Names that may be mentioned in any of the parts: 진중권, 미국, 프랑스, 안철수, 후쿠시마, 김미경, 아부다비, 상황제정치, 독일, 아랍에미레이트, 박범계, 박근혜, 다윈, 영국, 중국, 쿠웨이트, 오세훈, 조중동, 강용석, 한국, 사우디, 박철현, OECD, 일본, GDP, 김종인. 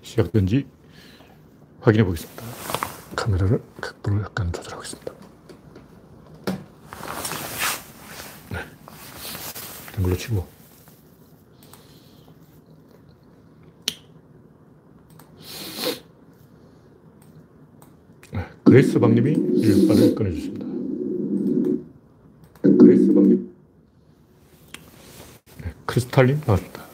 시작된지 확인해 보겠습니다. 카메라를 각도를 약간 조절하겠습니다. 네, 이런 걸로 치고 그레이스 박님이 일반을 꺼내주십니다. 그레이스 박님, 네, 크리스탈님 나왔습니다.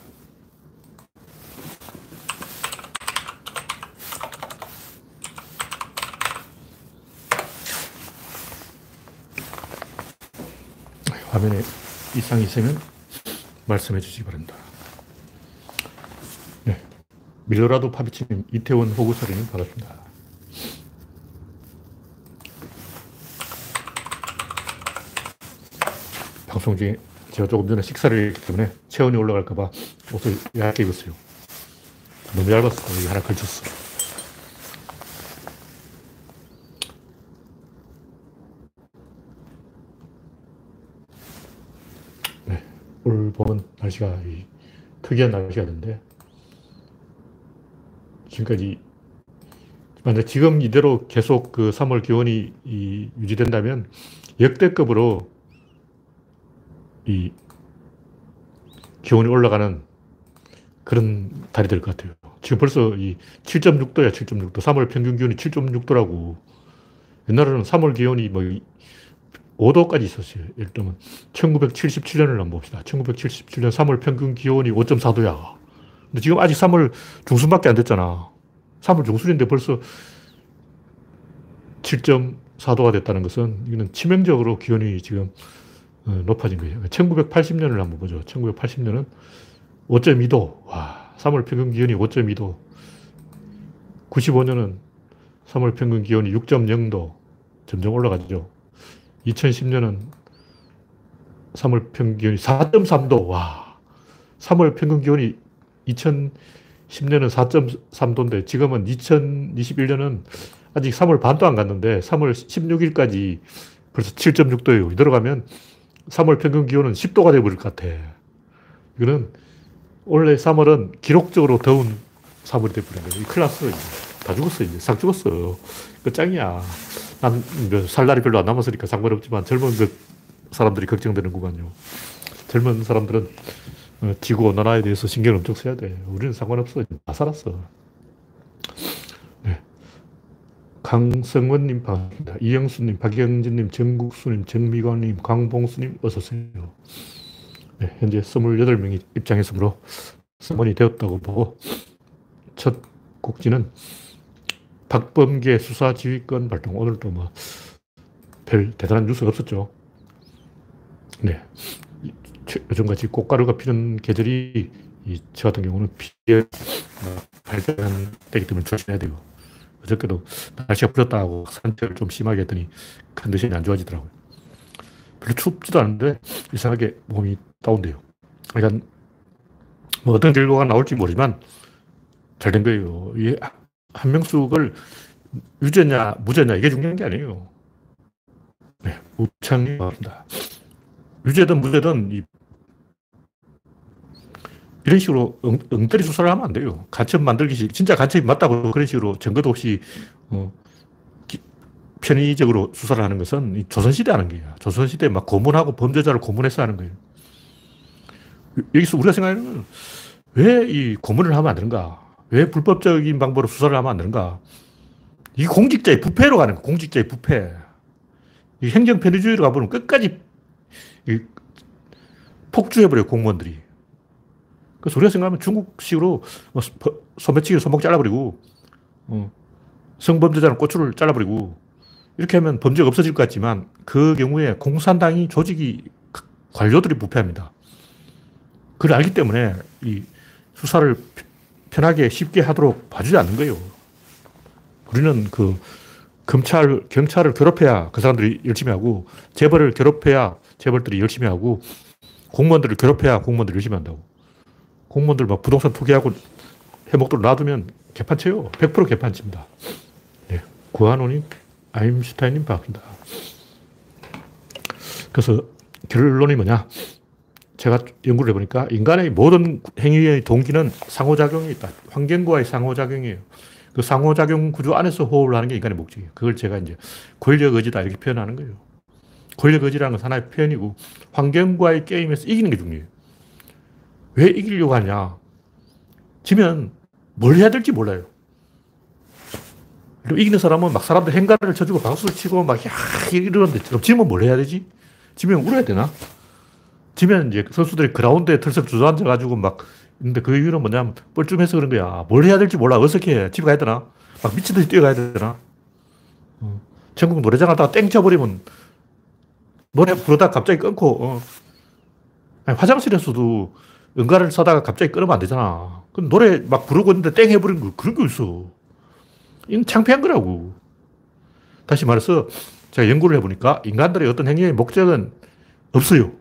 화면에 이상이 있으면 말씀해 주시기 바랍니다. 네, 밀로라도 파비치님, 이태원 호구사리님 반갑습니다. 방송 중에 제가 조금 전에 식사를 했기 때문에 체온이 올라갈까봐 옷을 얇게 입었어요. 너무 얇았어. 여기 하나 걸쳤어. 네, 오늘 봄은 날씨가 특이한 날씨가 되는데, 지금까지 만약 지금 이대로 계속 그 3월 기온이 유지된다면 역대급으로 이 기온이 올라가는 그런 달이 될 것 같아요. 지금 벌써 이 7.6도야, 7.6도. 3월 평균 기온이 7.6도라고. 옛날에는 3월 기온이 뭐 5도까지 있었어요. 예를 들면 1977년을 한번 봅시다. 1977년 3월 평균 기온이 5.4도야. 근데 지금 아직 3월 중순밖에 안 됐잖아. 3월 중순인데 벌써 7.4도가 됐다는 것은, 이거는 치명적으로 기온이 지금 높아진 거예요. 1980년을 한번 보죠. 1980년은 5.2도. 와, 3월 평균 기온이 5.2도. 95년은 3월 평균 기온이 6.0도. 점점 올라가죠. 2010년은 3월 평균 기온이 4.3도. 와, 3월 평균 기온이 2010년은 4.3도인데 지금은 2021년은 아직 3월 반도 안 갔는데 3월 16일까지 벌써 7.6도예요. 이대로 가면 3월 평균 기온은 10도가 되어버릴 것 같아. 이거는 원래 3월은 기록적으로 더운 3월이 되어버린 거예요. 큰일 났어. 다 죽었어. 이제 싹 죽었어. 그 짱이야. 난 살 날이 별로 안 남았으니까 상관없지만 젊은 사람들이 걱정되는구만요. 젊은 사람들은 지구 온난화에 대해서 신경을 엄청 써야 돼. 우리는 상관없어. 다 살았어. 강성원님, 이영수님, 박영진님, 정국수님, 정미관님, 강봉수님 어서오세요. 네, 현재 28명이 입장했으므로 성원이 되었다고 보고, 첫 곡지는 박범계 수사지휘권 발동. 오늘도 뭐 별 대단한 뉴스가 없었죠. 네, 요즘같이 꽃가루가 피는 계절이 저 같은 경우는 피해 발생되기 때문에 조심해야 돼요. 어저께도 날씨가 풀렸다고 산책을 좀 심하게 했더니 컨디션이 안 좋아지더라고요. 별로 춥지도 않은데 이상하게 몸이 다운돼요. 그러니까 뭐 어떤 결과가 나올지 모르지만 잘 된 거예요. 이게 한명숙을 유죄냐 무죄냐 이게 중요한 게 아니에요. 네, 우창님 말합니다. 유죄든 무죄든 이런 식으로 엉터리 수사를 하면 안 돼요. 간첩 만들기식, 진짜 간첩이 맞다고 그런 식으로 증거도 없이 편의적으로 수사를 하는 것은 이 조선시대 하는 거예요. 조선시대 막 고문하고 범죄자를 고문해서 하는 거예요. 여기서 우리가 생각하는 왜 이 고문을 하면 안 되는가? 왜 불법적인 방법으로 수사를 하면 안 되는가? 이 공직자의 부패로 가는 거예요. 공직자의 부패. 이 행정 편의주의로 가보면 끝까지 폭주해버려요, 공무원들이. 그래서 우리가 생각하면 중국식으로 소매치기로 손목 잘라버리고, 성범죄자는 꼬추를 잘라버리고, 이렇게 하면 범죄가 없어질 것 같지만, 그 경우에 공산당이 조직이, 관료들이 부패합니다. 그걸 알기 때문에 이 수사를 편하게 쉽게 하도록 봐주지 않는 거예요. 우리는 그 경찰을 괴롭혀야 그 사람들이 열심히 하고, 재벌을 괴롭혀야 재벌들이 열심히 하고, 공무원들을 괴롭혀야 공무원들이 열심히 한다고. 공무원들 막 부동산 투기하고 해먹도록 놔두면 개판쳐요. 100% 개판칩니다. 네, 구한호님, 아임슈타인님 반갑습니다. 그래서 결론이 뭐냐? 제가 연구를 해보니까 인간의 모든 행위의 동기는 상호작용이 있다. 환경과의 상호작용이에요. 그 상호작용 구조 안에서 호흡을 하는 게 인간의 목적이에요. 그걸 제가 이제 권력 의지다 이렇게 표현하는 거예요. 권력 의지라는 건 하나의 표현이고 환경과의 게임에서 이기는 게 중요해요. 왜 이기려고 하냐. 지면 뭘 해야 될지 몰라요. 이기는 사람은 막 사람들 행가를 쳐주고 박수를 치고 막 야 이러는데 지면 뭘 해야 되지? 지면 울어야 되나? 지면 이제 선수들이 그라운드에 털썩 주저앉아가지고 막 근데 그 이유는 뭐냐면 뻘쭘해서 그런 거야. 뭘 해야 될지 몰라. 어색해. 집에 가야 되나? 막 미친듯이 뛰어가야 되나? 전국 노래장 갔다가 땡 쳐버리면 노래 부르다가 갑자기 끊고 아니, 화장실에서도 응가를 사다가 갑자기 끊으면 안 되잖아. 그럼 노래 막 부르고 있는데 땡 해버린 거 그런 거 있어. 이건 창피한 거라고. 다시 말해서 제가 연구를 해보니까 인간들의 어떤 행위의 목적은 없어요.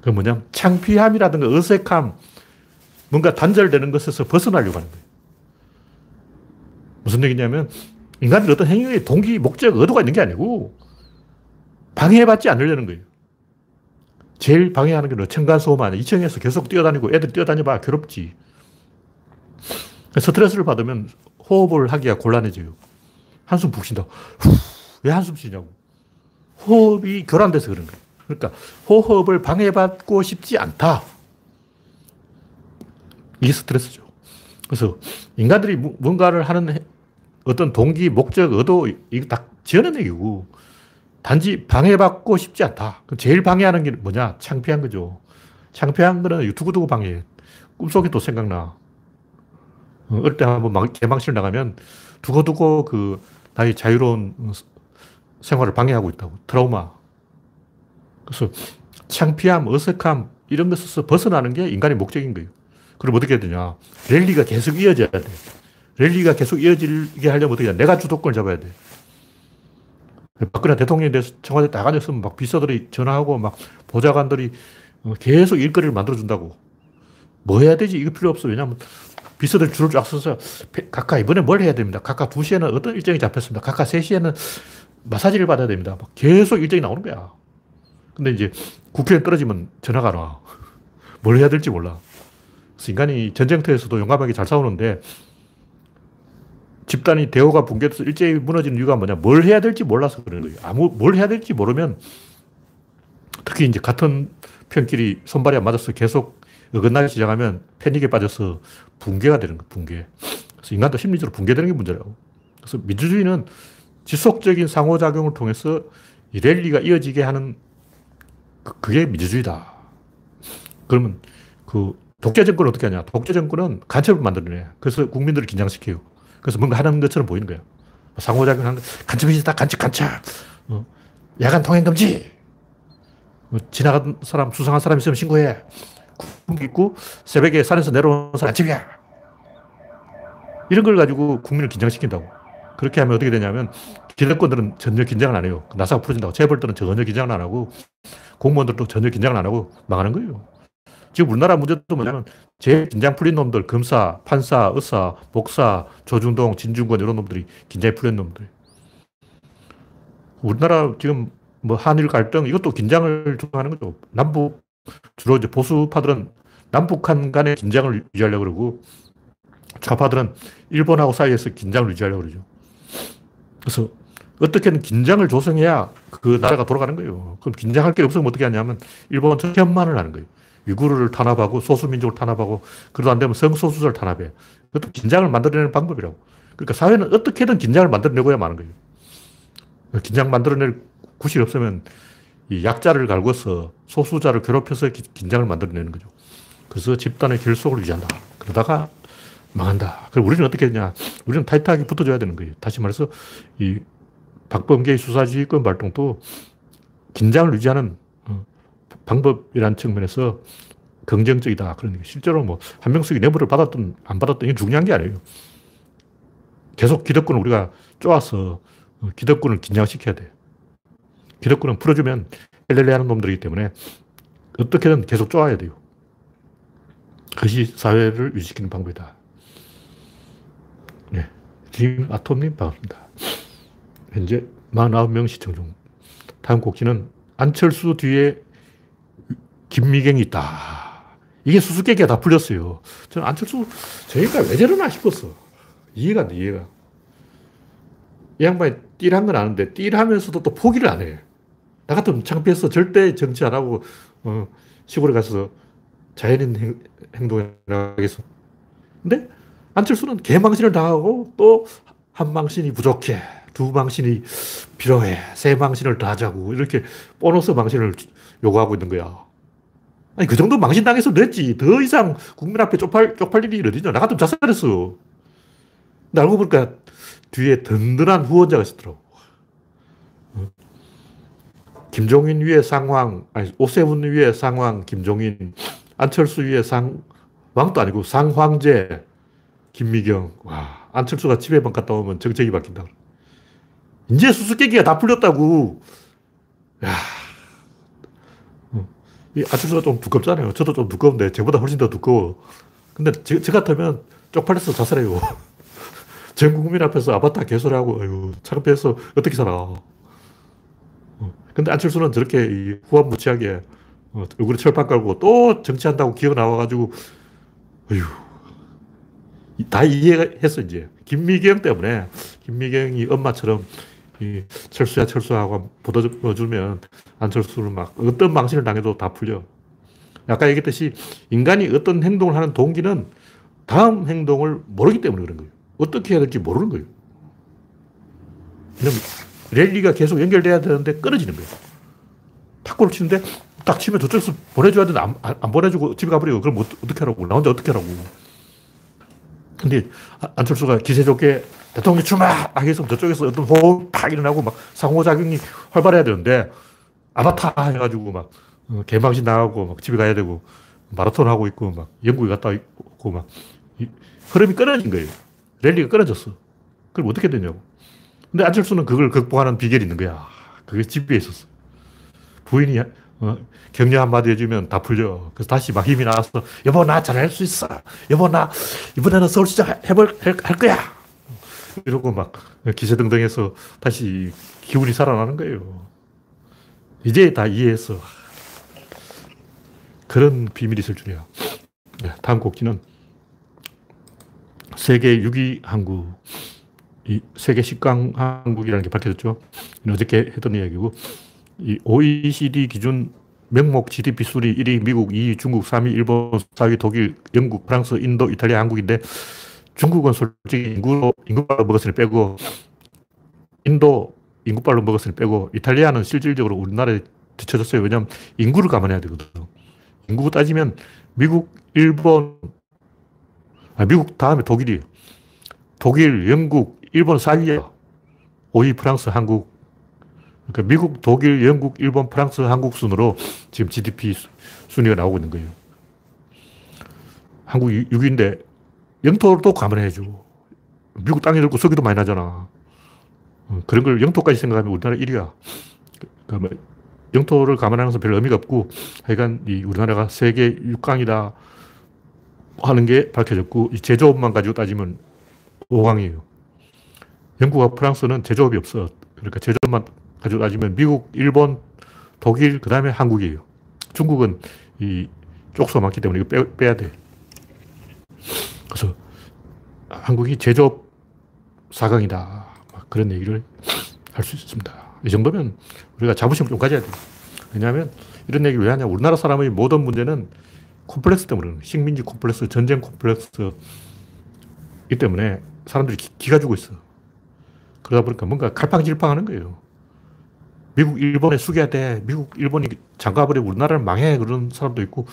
그게 뭐냐면 창피함이라든가 어색함, 뭔가 단절되는 것에서 벗어나려고 하는 거예요. 무슨 얘기냐면 인간들의 어떤 행위의 동기, 목적, 의도가 있는 게 아니고 방해받지 않으려는 거예요. 제일 방해하는 게 층간소음 아니야. 2층에서 계속 뛰어다니고 애들 뛰어다녀봐. 괴롭지. 스트레스를 받으면 호흡을 하기가 곤란해져요. 한숨 푹 쉰다. 왜 한숨 쉬냐고. 호흡이 교란돼서 그런 거예요. 그러니까 호흡을 방해받고 싶지 않다. 이게 스트레스죠. 그래서 인간들이 뭔가를 하는 어떤 동기, 목적, 의도 이거 다 지어내기고 단지 방해받고 싶지 않다. 그럼 제일 방해하는 게 뭐냐? 창피한 거죠. 창피한 거는 두고두고 방해. 꿈속에 또 생각나. 어릴 때 한번 막 개망실 나가면 두고두고 그 나의 자유로운 생활을 방해하고 있다고. 트라우마. 그래서 창피함, 어색함 이런 것에서 벗어나는 게 인간의 목적인 거예요. 그럼 어떻게 해야 되냐. 랠리가 계속 이어져야 돼. 랠리가 계속 이어지게 하려면 어떻게 해야 돼. 내가 주도권을 잡아야 돼. 박근혜 대통령에 대해서 청와대 딱 앉았으면 막 비서들이 전화하고 막 보좌관들이 계속 일거리를 만들어준다고. 뭐 해야 되지? 이거 필요 없어. 왜냐하면 비서들 줄을 쫙 서서 각하 이번에 뭘 해야 됩니다. 각하 2시에는 어떤 일정이 잡혔습니다. 각하 3시에는 마사지를 받아야 됩니다. 막 계속 일정이 나오는 거야. 근데 이제 국회에 떨어지면 전화가 와. 뭘 해야 될지 몰라. 그래서 인간이 전쟁터에서도 용감하게 잘 싸우는데 집단이 대오가 붕괴돼서 일제히 무너지는 이유가 뭐냐. 뭘 해야 될지 몰라서 그런 거예요. 뭘 해야 될지 모르면 특히 이제 같은 편끼리 손발이 안 맞아서 계속 어긋나기 시작하면 패닉에 빠져서 붕괴가 되는 거예요. 붕괴. 그래서 인간도 심리적으로 붕괴되는 게 문제라고. 그래서 민주주의는 지속적인 상호작용을 통해서 이 랠리가 이어지게 하는 그게 민주주의다. 그러면 그 독재 정권은 어떻게 하냐? 독재 정권은 간첩을 만들어내. 그래서 국민들을 긴장시켜요. 그래서 뭔가 하는 것처럼 보이는 거예요. 상호작용 하는 거. 간첩이다. 간첩. 야간 통행 금지. 지나간 사람, 수상한 사람 있으면 신고해. 군기 있고 새벽에 산에서 내려오는 사람 간첩이야. 이런 걸 가지고 국민을 긴장시킨다고. 그렇게 하면 어떻게 되냐면 기득권들은 전혀 긴장을 안 해요. 나사가 풀어진다고. 재벌들은 전혀 긴장을 안 하고 공무원들도 전혀 긴장을 안 하고 망하는 거예요. 지금 우리나라 문제도 뭐냐면 제일 긴장 풀린 놈들, 검사, 판사, 의사, 목사, 조중동, 진중권 이런 놈들이 긴장이 풀린 놈들. 우리나라 지금 뭐 한일 갈등 이것도 긴장을 조성하는 거죠. 남북 주로 이제 보수파들은 남북한 간의 긴장을 유지하려고 그러고 좌파들은 일본하고 사이에서 긴장을 유지하려고 그러죠. 그래서 어떻게든 긴장을 조성해야 그 나라가 돌아가는 거예요. 그럼 긴장할 게 없으면 어떻게 하냐면 일본은 전만을 하는 거예요. 위구르를 탄압하고 소수민족을 탄압하고 그래도 안 되면 성소수자를 탄압해. 그것도 긴장을 만들어내는 방법이라고. 그러니까 사회는 어떻게든 긴장을 만들어내고야 마는 거예요. 긴장 만들어낼 구실이 없으면 이 약자를 갈궈서 소수자를 괴롭혀서 긴장을 만들어내는 거죠. 그래서 집단의 결속을 유지한다. 그러다가 망한다. 그럼 우리는 어떻게 했냐. 우리는 타이트하게 붙어줘야 되는 거예요. 다시 말해서 이 박범계 수사지휘권 발동도 긴장을 유지하는 방법이라는 측면에서 긍정적이다. 그러니까 실제로 뭐 한명숙이 뇌물을 받았든 안 받았든 이게 중요한 게 아니에요. 계속 기득권을 우리가 쪼아서 기득권을 긴장시켜야 돼요. 기득권은 풀어주면 헬렐레 하는 놈들이기 때문에 어떻게든 계속 쪼아야 돼요. 그것이 사회를 유지시키는 방법이다. 네. 김아톰님 반갑습니다. 현재 49명 시청 중. 다음 곡지는 안철수 뒤에 김미경이 있다. 이게 수수께끼가 다 풀렸어요. 저는 안철수, 저희가 왜 저러나 싶었어. 이해가 안 돼, 이해가. 이 양반이 띨한 건 아는데, 띨하면서도 또 포기를 안 해. 나 같으면 창피해서 절대 정치 안 하고, 시골에 가서 자연인 행동을 하겠어. 근데 안철수는 개망신을 당하고 또 한 망신이 부족해. 두 망신이 필요해. 세 망신을 다 하자고. 이렇게 보너스 망신을 요구하고 있는 거야. 아니, 그 정도 망신 당했으면 됐지. 더 이상 국민 앞에 쪽팔 일이 어디냐. 나 같으면 자살했어. 근데 알고 보니까 뒤에 든든한 후원자가 있더라고. 김종인 위의 상황, 아니, 오세훈 위의 상황, 김종인, 안철수 위의 상황도 아니고 상황제, 김미경. 와, 안철수가 집에만 갔다 오면 정책이 바뀐다. 이제 수수께끼가 다 풀렸다고. 야, 이 안철수가 좀 두껍잖아요. 저도 좀 두꺼운데, 저보다 훨씬 더 두꺼워. 근데 저 같으면 쪽팔려서 자살해요. 전 국민 앞에서 아바타 개소리하고, 아유, 창피해서 어떻게 살아. 근데 안철수는 저렇게 후한무치하게 얼굴에 철판 깔고 또 정치한다고 기어 나와가지고, 어휴, 다 이해했어, 이제. 김미경 때문에, 김미경이 엄마처럼 이 철수야, 철수하고 보듬어주면 안철수는 막 어떤 망신을 당해도 다 풀려. 아까 얘기했듯이 인간이 어떤 행동을 하는 동기는 다음 행동을 모르기 때문에 그런 거예요. 어떻게 해야 될지 모르는 거예요. 랠리가 계속 연결돼야 되는데 끊어지는 거예요. 탁구를 치는데 딱 치면 저쪽에서 보내줘야 되는데 안 보내주고 집에 가버리고 그럼 어떻게 하라고, 나 혼자 어떻게 하라고. 근데 안철수가 기세 좋게 대통령 출마! 하겠으면 저쪽에서 어떤 호흡 탁 일어나고 막 상호작용이 활발해야 되는데 아바타 해가지고 막 개망신 나가고 막 집에 가야 되고 마라톤 하고 있고 막 영국에 갔다 있고 막 흐름이 끊어진 거예요. 랠리가 끊어졌어. 그럼 어떻게 되냐고. 근데 안철수는 그걸 극복하는 비결이 있는 거야. 그게 집에 있었어. 부인이 격려 한마디 해주면 다 풀려. 그래서 다시 막 힘이 나서 여보 나 잘할 수 있어. 여보 나 이번에는 서울시장 할 거야. 이러고 막 기세등등해서 다시 기운이 살아나는 거예요. 이제 다 이해했어. 그런 비밀이 있을 줄이야. 다음 곡지는 세계 6위 한국. 이 세계 10강 한국이라는 게 밝혀졌죠. 어저께 했던 이야기고, 이 OECD 기준 명목 GDP 순위 1위 미국, 2위 중국, 3위 일본, 4위 독일, 영국, 프랑스, 인도, 이탈리아, 한국인데 중국은 솔직히 인구발로 먹었으니 빼고, 인도 인구발로 먹었으니 빼고, 이탈리아는 실질적으로 우리나라에 뒤쳐졌어요. 왜냐하면 인구를 감안해야 되거든. 인구 따지면 미국, 일본, 미국 다음에 독일이에요. 독일, 영국, 일본 4위에요. 5위 프랑스, 한국. 그러니까 미국, 독일, 영국, 일본, 프랑스, 한국 순으로 지금 GDP 순위가 나오고 있는 거예요. 한국 6위인데 영토도 감안해야죠. 미국 땅이 넓고 석유도 많이 나잖아. 그런 걸 영토까지 생각하면 우리나라 1위야. 그러니까 영토를 감안하는 것은 별 의미가 없고 하여간 이 우리나라가 세계 6강이다 하는 게 밝혀졌고, 이 제조업만 가지고 따지면 5강이에요. 영국과 프랑스는 제조업이 없어. 그러니까 제조업만 가지고 따지면 미국, 일본, 독일, 그 다음에 한국이에요. 중국은 이 쪽수가 많기 때문에 이거 빼야 돼. 그래서 한국이 제조업 4강이다. 막 그런 얘기를 할 수 있습니다. 이 정도면 우리가 자부심을 좀 가져야 돼요. 왜냐하면 이런 얘기를 왜 하냐. 우리나라 사람의 모든 문제는 콤플렉스 때문에, 식민지 콤플렉스, 전쟁 콤플렉스이기 때문에 사람들이 기가 죽고 있어. 그러다 보니까 뭔가 갈팡질팡 하는 거예요. 미국, 일본에 숙여야 돼. 미국, 일본이 장가버리고 우리나라는 망해. 그런 사람도 있고,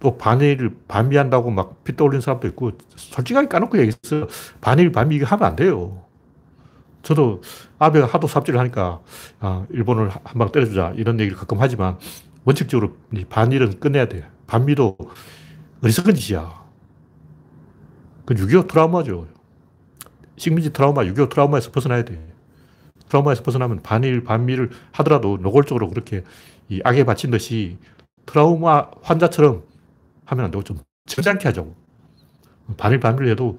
또 반일을 반미한다고 막 핏 떠올리는 사람도 있고, 솔직하게 까놓고 얘기했어요. 반일, 반미 이거 하면 안 돼요. 저도 아베가 하도 삽질을 하니까, 일본을 한 방 때려주자. 이런 얘기를 가끔 하지만, 원칙적으로 반일은 끝내야 돼. 반미도 어리석은 짓이야. 그 6.25 트라우마죠. 식민지 트라우마, 6.25 트라우마에서 벗어나야 돼. 트라우마에서 벗어나면 반일, 반미를 하더라도 노골적으로 그렇게 이 악에 바친 듯이 트라우마 환자처럼 하면 안 되고 좀 점잖게 하자고. 반일, 반미를 해도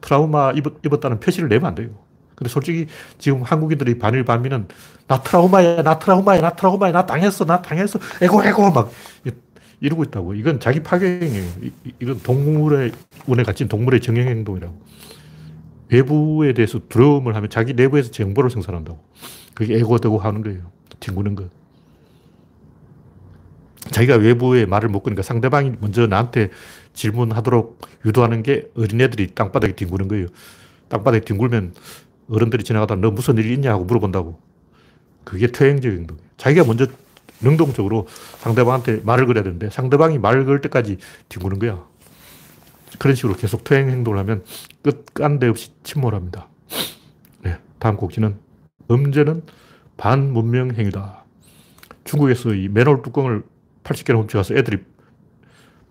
트라우마 입었다는 표시를 내면 안 돼요. 근데 솔직히 지금 한국인들이 반일, 반미는 나 트라우마야, 나 트라우마야, 나 당했어, 에고, 막 이루고 있다고. 이건 자기 파괴행위예요. 이건 동물의 운에 갇힌 동물의 정형행동이라고. 외부에 대해서 두려움을 하면 자기 내부에서 정보를 생산한다고. 그게 애고되고 하는 거예요. 뒹구는 거. 자기가 외부에 말을 못 거니까 상대방이 먼저 나한테 질문하도록 유도하는 게 어린애들이 땅바닥에 뒹구는 거예요. 땅바닥에 뒹굴면 어른들이 지나가다가 너 무슨 일이 있냐 하고 물어본다고. 그게 퇴행적인 행동. 자기가 먼저 능동적으로 상대방한테 말을 걸어야 되는데 상대방이 말을 걸 때까지 뒹구는 거야. 그런 식으로 계속 퇴행 행동을 하면 끝간데없이 침몰합니다. 네, 다음 곡지는 범죄는 반문명 행위다. 중국에서 이 맨홀 뚜껑을 80개나 훔쳐가서 애들이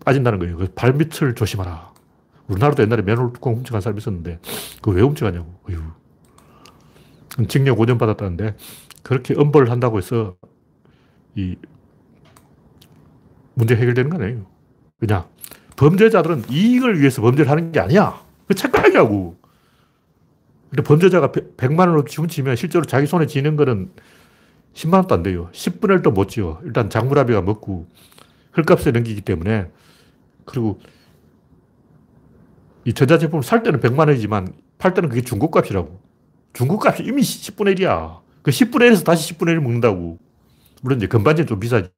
빠진다는 거예요. 그래서 발밑을 조심하라. 우리나라도 옛날에 맨홀 뚜껑 훔쳐간 사람이 있었는데 그거 왜 훔쳐가냐고. 어휴. 징역 5년 받았다는데 그렇게 엄벌을 한다고 해서 이 문제 해결되는 거 아니에요. 그냥 범죄자들은 이익을 위해서 범죄를 하는 게 아니야. 그 착각이라고. 근데 범죄자가 100만 원어치 훔치면 실제로 자기 손에 지는 거는 10만 원도 안 돼요. 10분의 1도 못 지어. 일단 장물아비가 먹고 헐값에 넘기기 때문에. 그리고 이 전자제품을 살 때는 100만 원이지만 팔 때는 그게 중고값이라고. 중고값이 이미 10분의 1이야. 그 10분의 1에서 다시 10분의 1을 먹는다고. 물론 이제 금반지는 좀 비싸지.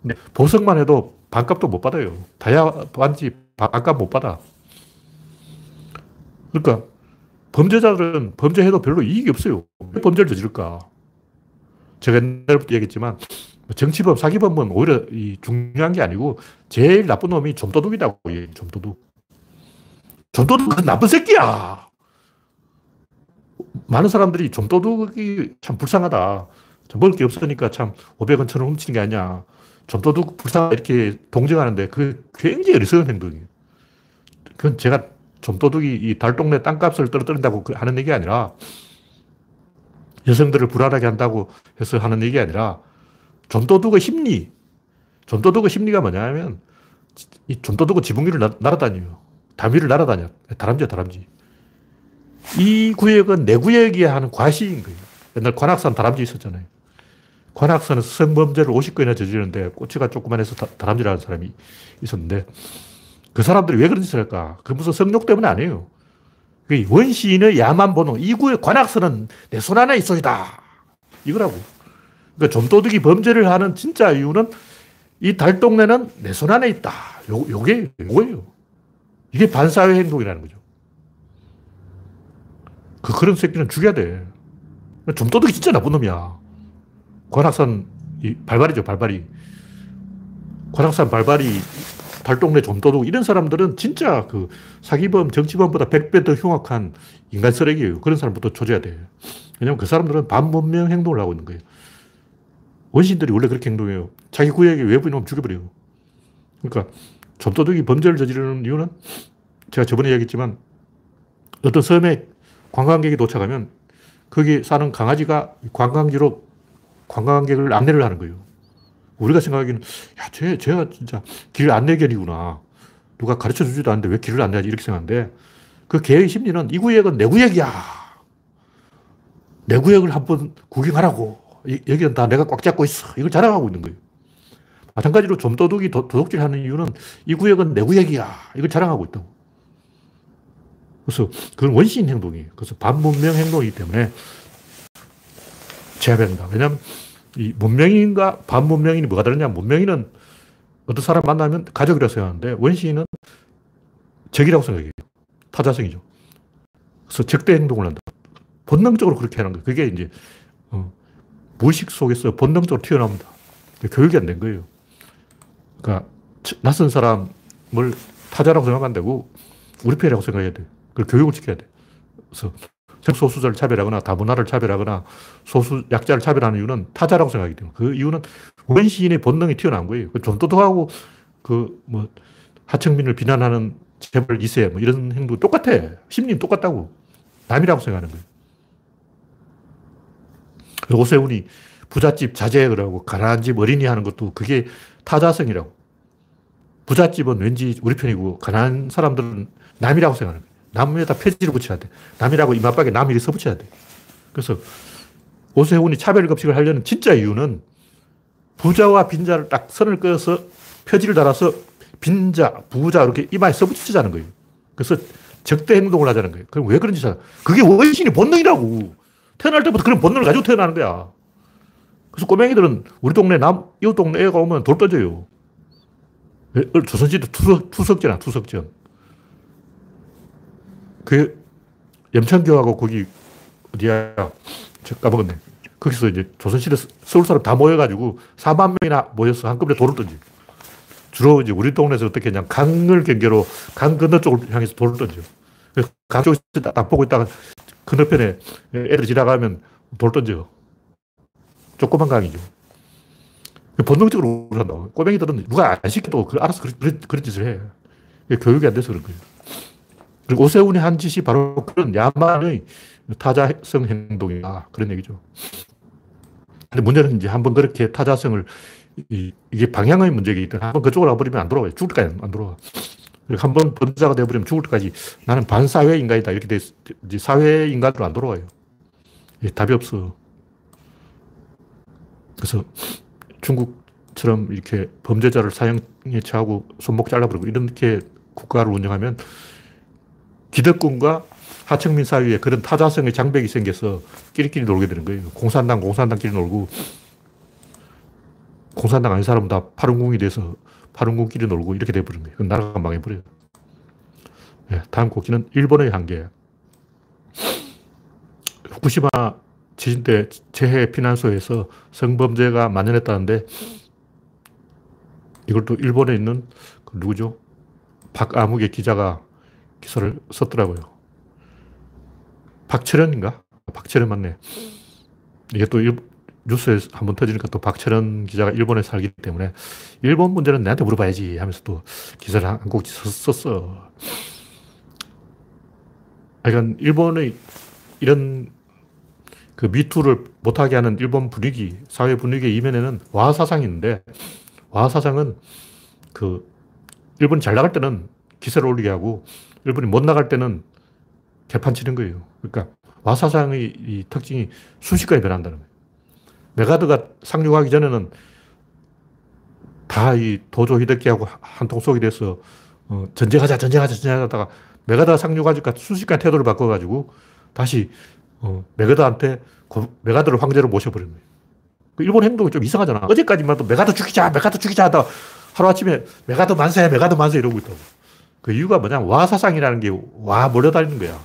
근데 보석만 해도 반값도 못 받아요. 다이아 반지 반값 못 받아. 그러니까 범죄자들은 범죄해도 별로 이익이 없어요. 왜 범죄를 저질까? 제가 옛날부터 얘기했지만 정치범, 사기범은 오히려 이 중요한 게 아니고 제일 나쁜 놈이 좀도둑이라고 얘기해요. 좀도둑. 좀도둑은 나쁜 새끼야. 많은 사람들이 좀도둑이 참 불쌍하다. 먹을 게 없으니까 참 500원, 1000원 훔치는 게 아니야. 좀도둑 불쌍하다 이렇게 동정하는데 그게 굉장히 어리석은 행동이에요. 그건 제가 좀도둑이 이 달동네 땅값을 떨어뜨린다고 하는 얘기가 아니라 여성들을 불안하게 한다고 해서 하는 얘기가 아니라 좀도둑의 심리. 좀도둑의 심리가 뭐냐면 이 좀도둑은 지붕 위를 날아다녀요. 담 위를 날아다녀. 다람쥐야, 다람쥐. 이 구역은 내 구역이야 하는 과시인 거예요. 옛날 관악산 다람쥐 있었잖아요. 관악산에서 성범죄를 50건이나 저지르는데 꼬치가 조그만 해서 다람쥐라는 사람이 있었는데 그 사람들이 왜 그런 짓을 할까? 그 무슨 성욕 때문에 아니에요. 원시인의 야만 번호, 이 구의 관악산은 내 손 안에 있어이다. 이거라고. 그러니까 좀도둑이 범죄를 하는 진짜 이유는 이 달동네는 내 손 안에 있다. 요게 뭐예요? 이게 반사회 행동이라는 거죠. 그런 새끼는 죽여야 돼. 좀도둑이 진짜 나쁜 놈이야. 관악산 발발이죠, 발발이. 관악산 발발이, 달동네 좀도둑, 이런 사람들은 진짜 그 사기범, 정치범보다 100배 더 흉악한 인간 쓰레기예요. 그런 사람부터 조져야 돼요. 왜냐면 그 사람들은 반문명 행동을 하고 있는 거예요. 원시인들이 원래 그렇게 행동해요. 자기 구역에 외부인 오면 죽여버려요. 그러니까 좀도둑이 범죄를 저지르는 이유는 제가 저번에 이야기했지만 어떤 섬에 관광객이 도착하면 거기 사는 강아지가 관광지로 관광객을 안내를 하는 거예요. 우리가 생각하기에는 야, 쟤가 진짜 길 안내견이구나. 누가 가르쳐주지도 않는데 왜 길을 안내하지? 이렇게 생각하는데 그 개의 심리는 이 구역은 내 구역이야. 내 구역을 한번 구경하라고. 여기는 다 내가 꽉 잡고 있어. 이걸 자랑하고 있는 거예요. 마찬가지로 좀도둑이 도둑질하는 이유는 이 구역은 내 구역이야. 이걸 자랑하고 있다고. 그래서 그건 원시인 행동이에요. 그래서 반문명 행동이기 때문에 제압해야 된다. 왜냐하면 이 문명인과 반문명인이 뭐가 다르냐. 문명인은 어떤 사람 만나면 가족이라고 생각하는데 원시인은 적이라고 생각해요. 타자성이죠. 그래서 적대 행동을 한다. 본능적으로 그렇게 하는 거예요. 그게 이제 무의식 속에서 본능적으로 튀어나옵니다. 교육이 안 된 거예요. 그러니까 낯선 사람을 타자라고 생각하면 안 되고 우리 편이라고 생각해야 돼요. 그 교육을 시켜야 돼. 그래서 소수자를 차별하거나 다문화를 차별하거나 소수 약자를 차별하는 이유는 타자라고 생각하기 때문에 그 이유는 원시인의 본능이 튀어나온 거예요. 좀도둑하고 그 뭐 하청민을 비난하는 재벌 2세 뭐 이런 행동 똑같아. 심리는 똑같다고. 남이라고 생각하는 거예요. 오세훈이 부잣집 자제를 하고 가난한 집 어린이 하는 것도 그게 타자성이라고. 부잣집은 왠지 우리 편이고 가난한 사람들은 남이라고 생각하는 거예요. 남에다 표지를 붙여야 돼. 남이라고 이마박에 남이 서 붙여야 돼. 그래서 오세훈이 차별급식을 하려는 진짜 이유는 부자와 빈자를 딱 선을 그어서 표지를 달아서 빈자, 부자 이렇게 이마에 써붙이자는 거예요. 그래서 적대 행동을 하자는 거예요. 그럼 왜 그런지 잘 알아. 그게 원신이 본능이라고. 태어날 때부터 그런 본능을 가지고 태어나는 거야. 그래서 꼬맹이들은 우리 동네 이웃 동네 애가 오면 돌 던져요. 조선시대 투석제나 투석전. 그 염창교하고 거기 어디야? 저 까먹었네. 거기서 이제 조선시대 서울 사람 다 모여가지고 4만 명이나 모여서 한꺼번에 돌을 던지. 주로 이제 우리 동네에서 어떻게 했냐면 강을 경계로 강 건너 쪽을 향해서 돌을 던져. 강 쪽에서 딱 보고 있다가 건너편에 애들 지나가면 돌 던져. 조그만 강이죠. 본능적으로 한다고. 꼬맹이들은 누가 안 시켜도 알아서 그런 짓을 해. 교육이 안 돼서 그런 거예요. 그리고 오세훈이 한 짓이 바로 그런 야만의 타자성 행동이다. 그런 얘기죠. 근데 문제는 이제 한번 그렇게 타자성을, 이게 방향의 문제이기 때문에 한번 그쪽으로 와버리면 안 돌아와요. 죽을 때까지 안 돌아와. 한번 범죄자가 되어버리면 죽을 때까지 나는 반사회 인간이다. 이렇게 돼 이제 사회 인간으로 안 돌아와요. 답이 없어. 그래서 중국처럼 이렇게 범죄자를 사형에 처하고 손목 잘라버리고 이렇게 국가를 운영하면 기득권과 하층민 사이에 그런 타자성의 장벽이 생겨서 끼리끼리 놀게 되는 거예요. 공산당끼리 놀고 공산당 아닌 사람은 다 파룬궁이 돼서 파룬궁끼리 놀고 이렇게 돼버린 거예요. 나라가 망해버려요. 네, 다음 곡기는 일본의 한계. 후쿠시마 지진 때 재해 피난소에서 성범죄가 만연했다는데 이걸 또 일본에 있는 누구죠? 박아무개 기자가 기사를 썼더라고요. 박철현인가? 박철현 맞네. 이게 또 뉴스에 한번 터지니까 또 박철현 기자가 일본에 살기 때문에 일본 문제는 나한테 물어봐야지 하면서 또 기사를 한 곡 썼어. 그러니까 일본의 이런 그 미투를 못하게 하는 일본 분위기, 사회 분위기의 이면에는 와하 사상이 있는데 와하 사상은 그 일본이 잘 나갈 때는 기세를 올리게 하고 일본이 못 나갈 때는 개판 치는 거예요. 그러니까 와하 사상의 이 특징이 순식간에 변한다는 거예요. 메가드가 상륙하기 전에는 다 이 도조 히데키하고 한통 속이 돼서 전쟁하자 하다가 메가드가 상륙하니까 순식간에 태도를 바꿔가지고 다시 메가드를 황제로 모셔버린 거예요. 일본 행동이 좀 이상하잖아. 어제까지만 해도 메가드 죽이자 하다 하루아침에 메가드 만세 이러고 있다고. 그 이유가 뭐냐면 와사상이라는 게 와 몰려다니는 거야.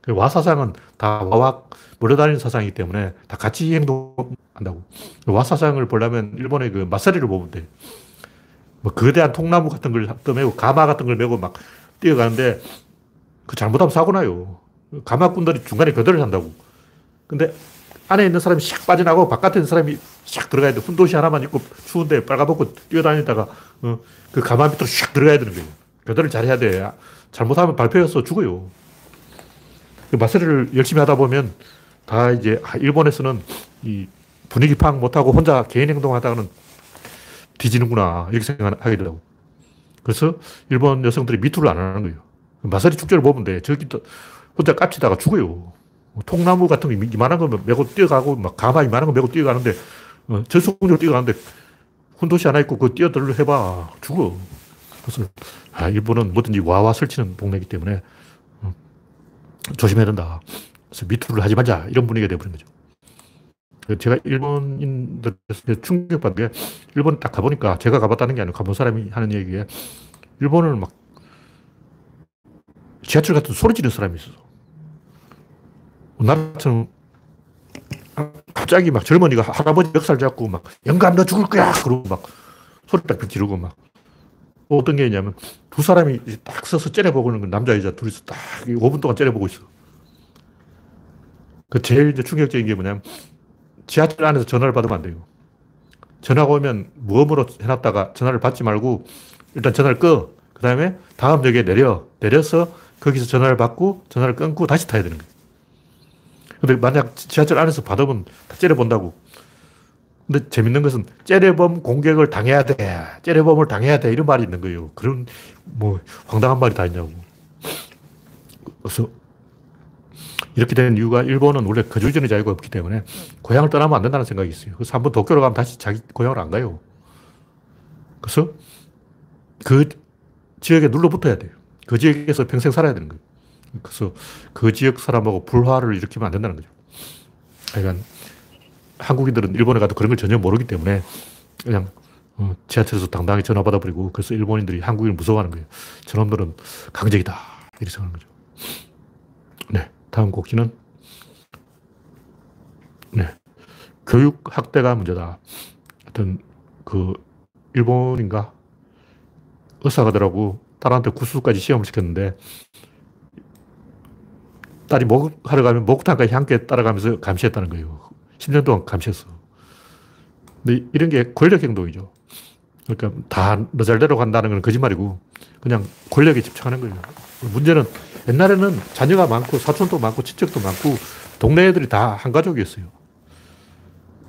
그 와사상은 다 와와 몰려다니는 사상이기 때문에 다 같이 행동한다고. 와사상을 보려면 일본의 그 맞서리를 보면 돼. 뭐 거대한 통나무 같은 걸 떠매고 가마 같은 걸 메고 막 뛰어가는데 그 잘못하면 사고 나요. 가마꾼들이 중간에 교대를 한다고. 근데 안에 있는 사람이 샥 빠져나가고 바깥에 있는 사람이 샥 들어가야 돼. 훈도시 하나만 입고 추운데 빨가벗고 뛰어다니다가 그 가마 밑으로 샥 들어가야 되는 거예요. 교대를 잘해야 돼. 잘못하면 발표해서 죽어요. 마사리를 열심히 하다 보면 다 이제 일본에서는 이 분위기 파악 못하고 혼자 개인 행동하다가는 뒤지는구나 이렇게 생각하게 되고. 그래서 일본 여성들이 미투를 안 하는 거예요. 마사리 축제를 보면 돼. 저기 혼자 깝치다가 죽어요. 통나무 같은 거 이만한 거 메고 뛰어가고 막 가마 이만한 거 메고 뛰어가는데 전속력으로 뛰어가는데 훈도시 하나 있고 그 뛰어들려 해봐 죽어. 그래서 일본은 뭐든지 와와 설치는 동네이기 때문에 조심해야 된다. 그래서 미투를 하지 말자 이런 분위기가 되어버린 거죠. 제가 일본인들에서 충격받은 게 일본 딱 가보니까 제가 가봤다는 게 아니고 가본 사람이 하는 얘기에 일본을 막 지하철 같은 소리 지르는 사람이 있어서 나처럼 갑자기 막 젊은이가 할아버지 멱살 잡고 막 영감 너 죽을 거야 그러고 막 소리 딱 지르고 막 어떤 게 있냐면 두 사람이 딱 서서 째려보고 있는 건 남자 여자 둘이서 딱 5분 동안 째려보고 있어. 그 제일 이제 충격적인 게 뭐냐면 지하철 안에서 전화를 받으면 안 돼요. 전화가 오면 무음으로 해놨다가 전화를 받지 말고 일단 전화를 꺼. 그 다음에 다음 역에 내려서 거기서 전화를 받고 전화를 끊고 다시 타야 되는 거예요. 근데 만약 지하철 안에서 받으면 다 째려본다고. 근데 재밌는 것은 째려범 공격을 당해야 돼. 째려범을 당해야 돼. 이런 말이 있는 거예요. 그런 뭐 황당한 말이 다 있냐고. 그래서 이렇게 된 이유가 일본은 원래 거주지의 자유가 없기 때문에 고향을 떠나면 안 된다는 생각이 있어요. 그래서 한번 도쿄로 가면 다시 자기 고향을 안 가요. 그래서 그 지역에 눌러붙어야 돼요. 그 지역에서 평생 살아야 되는 거예요. 그래서 그 지역 사람하고 불화를 일으키면 안 된다는 거죠. 그러니까 한국인들은 일본에 가도 그런 걸 전혀 모르기 때문에 그냥 지하철에서 당당히 전화 받아버리고, 그래서 일본인들이 한국인을 무서워하는 거예요. 저놈들은 강적이다. 이렇게 생각하는 거죠. 네. 다음 곡지는, 네. 교육 학대가 문제다. 하여튼, 일본인가? 의사가 되라고 딸한테 구수까지 시험을 시켰는데, 딸이 목욕하러 가면 목욕탕까지 함께 따라가면서 감시했다는 거예요. 10년 동안 감시했어. 근데 이런 게 권력 행동이죠. 그러니까 다 너 잘대로 간다는 건 거짓말이고 그냥 권력에 집착하는 거예요. 문제는 옛날에는 자녀가 많고 사촌도 많고 친척도 많고 동네 애들이 다 한 가족이었어요.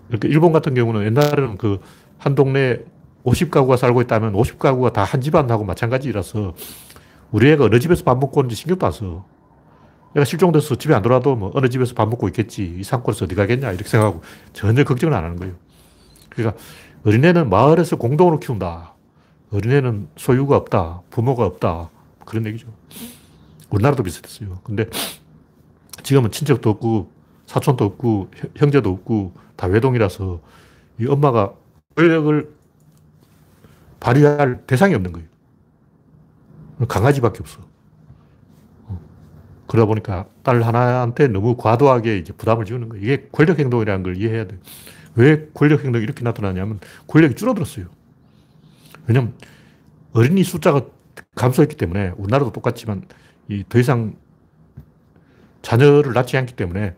그러니까 일본 같은 경우는 옛날에는 그 한 동네에 50가구가 살고 있다면 50가구가 다 한 집안하고 마찬가지라서 우리 애가 어느 집에서 밥 먹고 오는지 신경도 안 써. 내가 실종돼서 집에 안 돌아도 뭐 어느 집에서 밥 먹고 있겠지. 이 산골에서 어디 가겠냐. 이렇게 생각하고 전혀 걱정을 안 하는 거예요. 그러니까 어린애는 마을에서 공동으로 키운다. 어린애는 소유가 없다. 부모가 없다. 그런 얘기죠. 우리나라도 비슷했어요. 근데 지금은 친척도 없고 사촌도 없고 형제도 없고 다 외동이라서 이 엄마가 권력을 발휘할 대상이 없는 거예요. 강아지밖에 없어. 그러다 보니까 딸 하나한테 너무 과도하게 이제 부담을 주는 거예요. 이게 권력 행동이라는 걸 이해해야 돼요. 왜 권력 행동이 이렇게 나타나냐면 권력이 줄어들었어요. 왜냐면 어린이 숫자가 감소했기 때문에, 우리나라도 똑같지만 이 더 이상 자녀를 낳지 않기 때문에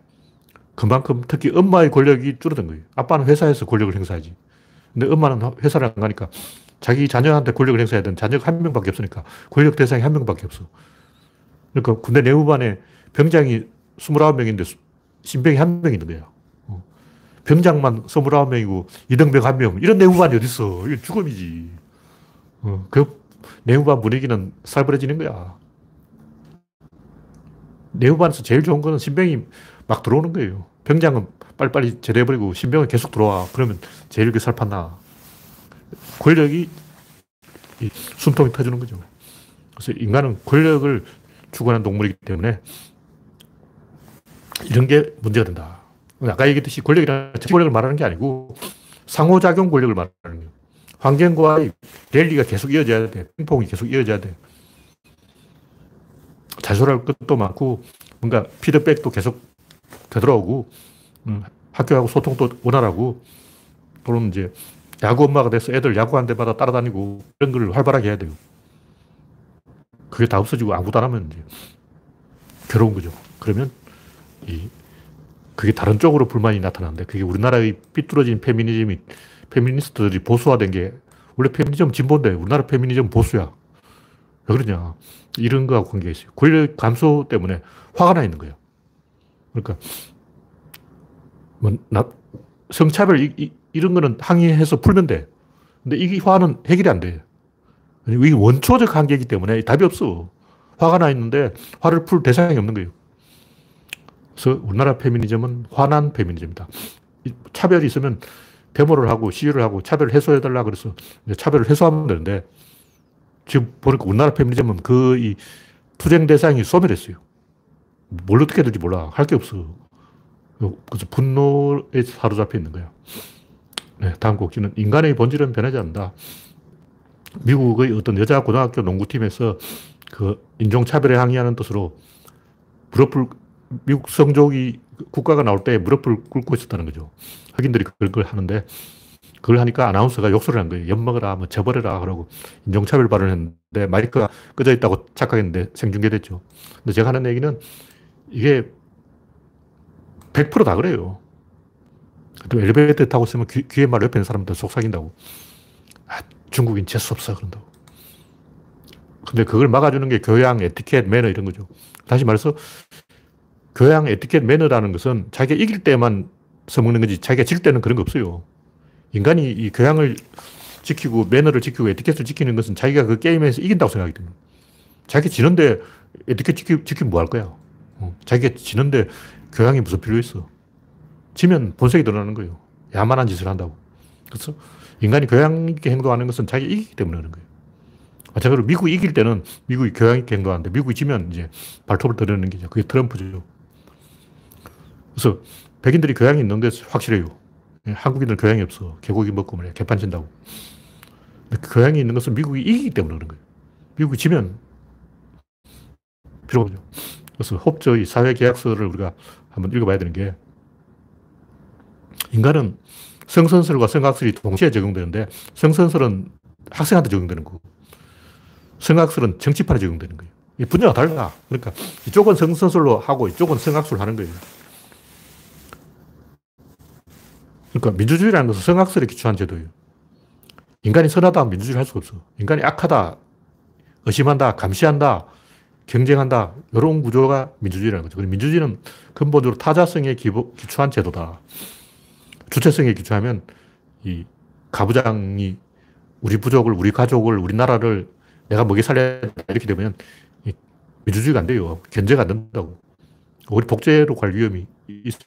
그만큼 특히 엄마의 권력이 줄어든 거예요. 아빠는 회사에서 권력을 행사하지. 근데 엄마는 회사를 안 가니까 자기 자녀한테 권력을 행사해야 되는, 자녀가 한 명밖에 없으니까 권력 대상이 한 명밖에 없어. 그러니까 군대 내무반에 병장이 29명인데 신병이 한 명이 있는 거예요. 병장만 29명이고 이등병 한 명. 이런 내무반이 어디 있어? 이거 죽음이지. 그 내무반 분위기는 살벌해지는 거야. 내무반에서 제일 좋은 거는 신병이 막 들어오는 거예요. 병장은 빨리빨리 제대해버리고 신병은 계속 들어와. 그러면 제일 그 살판나. 권력이 숨통이 터지는 거죠. 그래서 인간은 권력을 추구하는 동물이기 때문에 이런 게 문제가 된다. 아까 얘기했듯이 권력이라는 권력을 말하는 게 아니고 상호작용 권력을 말하는 거예요. 환경과의 랠리가 계속 이어져야 돼. 핑퐁이 계속 이어져야 돼. 자수할 것도 많고 뭔가 피드백도 계속 되돌아오고 학교하고 소통도 원활하고, 또는 이제 야구 엄마가 돼서 애들 야구하는 데마다 따라다니고 이런 걸 활발하게 해야 돼요. 그게 다 없어지고 아무도 안 하면 이제 괴로운 거죠. 그러면 그게 다른 쪽으로 불만이 나타나는데, 그게 우리나라의 삐뚤어진 페미니즘이, 페미니스트들이 보수화된 게, 원래 페미니즘 진보인데 우리나라 페미니즘 보수야. 왜 그러냐. 이런 거하고 관계가 있어요. 권력 감소 때문에 화가 나 있는 거예요. 그러니까 성차별 이런 거는 항의해서 풀면 돼. 근데 이 화는 해결이 안 돼. 이게 원초적 관계이기 때문에 답이 없어. 화가 나 있는데 화를 풀 대상이 없는 거예요. 그래서 우리나라 페미니즘은 화난 페미니즘이다. 차별이 있으면 데모를 하고 시위를 하고 차별을 해소해달라 그래서 차별을 해소하면 되는데, 지금 보니까 우리나라 페미니즘은 그 이 투쟁 대상이 소멸했어요. 뭘 어떻게 해야 될지 몰라. 할 게 없어. 그래서 분노에 사로잡혀 있는 거야. 네, 다음 곡지는 인간의 본질은 변하지 않는다. 미국의 어떤 여자 고등학교 농구팀에서 그 인종차별에 항의하는 뜻으로 무릎을, 미국 성조기 국가가 나올 때 무릎을 꿇고 있었다는 거죠. 흑인들이 그걸 하는데, 그걸 하니까 아나운서가 욕설을 한 거예요. 엿먹어라, 뭐 져버려라 그러고 인종차별 발언을 했는데 마이크가 꺼져 있다고 착각했는데 생중계됐죠. 근데 제가 하는 얘기는 이게 100% 다 그래요. 또 엘리베이터 타고 있으면 귀에 말 옆에 있는 사람들 속삭인다고. 중국인 재수없어 그런다고. 근데 그걸 막아주는 게 교양, 에티켓, 매너 이런 거죠. 다시 말해서 교양, 에티켓, 매너라는 것은 자기가 이길 때만 써먹는 거지 자기가 질 때는 그런 거 없어요. 인간이 이 교양을 지키고 매너를 지키고 에티켓을 지키는 것은 자기가 그 게임에서 이긴다고 생각하기 때문에. 자기가 지는데 에티켓 지키면 뭐 할 거야. 자기가 지는데 교양이 무슨 필요 있어. 지면 본색이 드러나는 거예요. 야만한 짓을 한다고. 그래서 인간이 교양 있게 행동하는 것은 자기 이기기 때문에 그런 거예요. 마찬가지로 미국이 이길 때는 미국이 교양 있게 행동하는데 미국이 지면 이제 발톱을 드러내는 게 그게 트럼프죠. 그래서 백인들이 교양이 있는데 확실해요. 한국인들은 교양이 없어. 개고기 먹고 말이야. 개판친다고. 교양이 있는 것은 미국이 이기기 때문에 그런 거예요. 미국이 지면 필요하죠. 그래서 홉즈의 사회계약서를 우리가 한번 읽어봐야 되는 게 인간은 성선설과 성악설이 동시에 적용되는데 성선설은 학생한테 적용되는 거고 성악설은 정치판에 적용되는 거예요. 이 분야가 달라. 그러니까 이쪽은 성선설로 하고 이쪽은 성악설로 하는 거예요. 그러니까 민주주의라는 것은 성악설에 기초한 제도예요. 인간이 선하다 하면 민주주의를 할 수가 없어. 인간이 악하다, 의심한다, 감시한다, 경쟁한다. 이런 구조가 민주주의라는 거죠. 그리고 민주주의는 근본적으로 타자성에 기초한 제도다. 주체성에 기초하면 이 가부장이 우리 부족을, 우리 가족을, 우리나라를 내가 먹이 살려야 된다. 이렇게 되면 이 민주주의가 안 돼요. 견제가 안 된다고. 우리 독재로 갈 위험이 있어.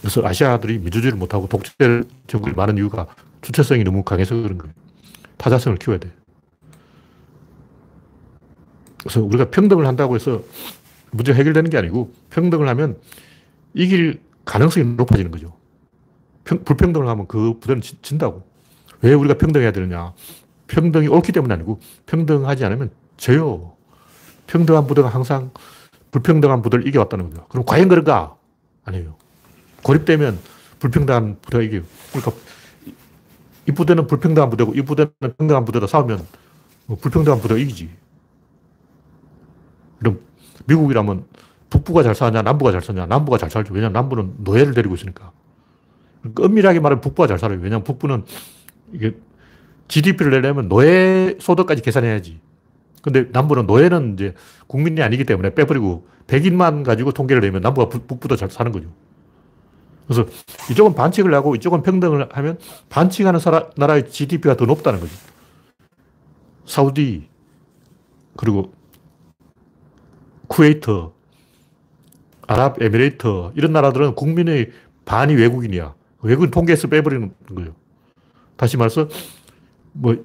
그래서 아시아들이 민주주의를 못하고 독재를 정국이 많은 이유가 주체성이 너무 강해서 그런 거예요. 타자성을 키워야 돼. 그래서 우리가 평등을 한다고 해서 문제가 해결되는 게 아니고 평등을 하면 이길 가능성이 높아지는 거죠. 불평등을 하면 그 부대는 진다고. 왜 우리가 평등해야 되느냐. 평등이 옳기 때문이 아니고 평등하지 않으면 져요. 평등한 부대가 항상 불평등한 부대를 이겨왔다는 거죠. 그럼 과연 그런가? 아니에요. 고립되면 불평등한 부대가 이겨요. 그러니까 이 부대는 불평등한 부대고 이 부대는 평등한 부대다 싸우면 뭐 불평등한 부대가 이기지. 그럼 미국이라면 북부가 잘 사냐 남부가 잘 사냐. 남부가 잘 살죠. 왜냐하면 남부는 노예를 데리고 있으니까. 그러니까 엄밀하게 말하면 북부가 잘 살아요. 왜냐하면 북부는 이게 GDP를 내려면 노예 소득까지 계산해야지. 근데 남부는 노예는 이제 국민이 아니기 때문에 빼버리고 백인만 가지고 통계를 내면 남부가 북부도 잘 사는 거죠. 그래서 이쪽은 반칙을 하고 이쪽은 평등을 하면 반칙하는 나라의 GDP가 더 높다는 거죠. 사우디, 그리고 쿠웨이트, 아랍에미레이트 이런 나라들은 국민의 반이 외국인이야. 외국인 통계에서 빼버리는 거예요. 다시 말해서 뭐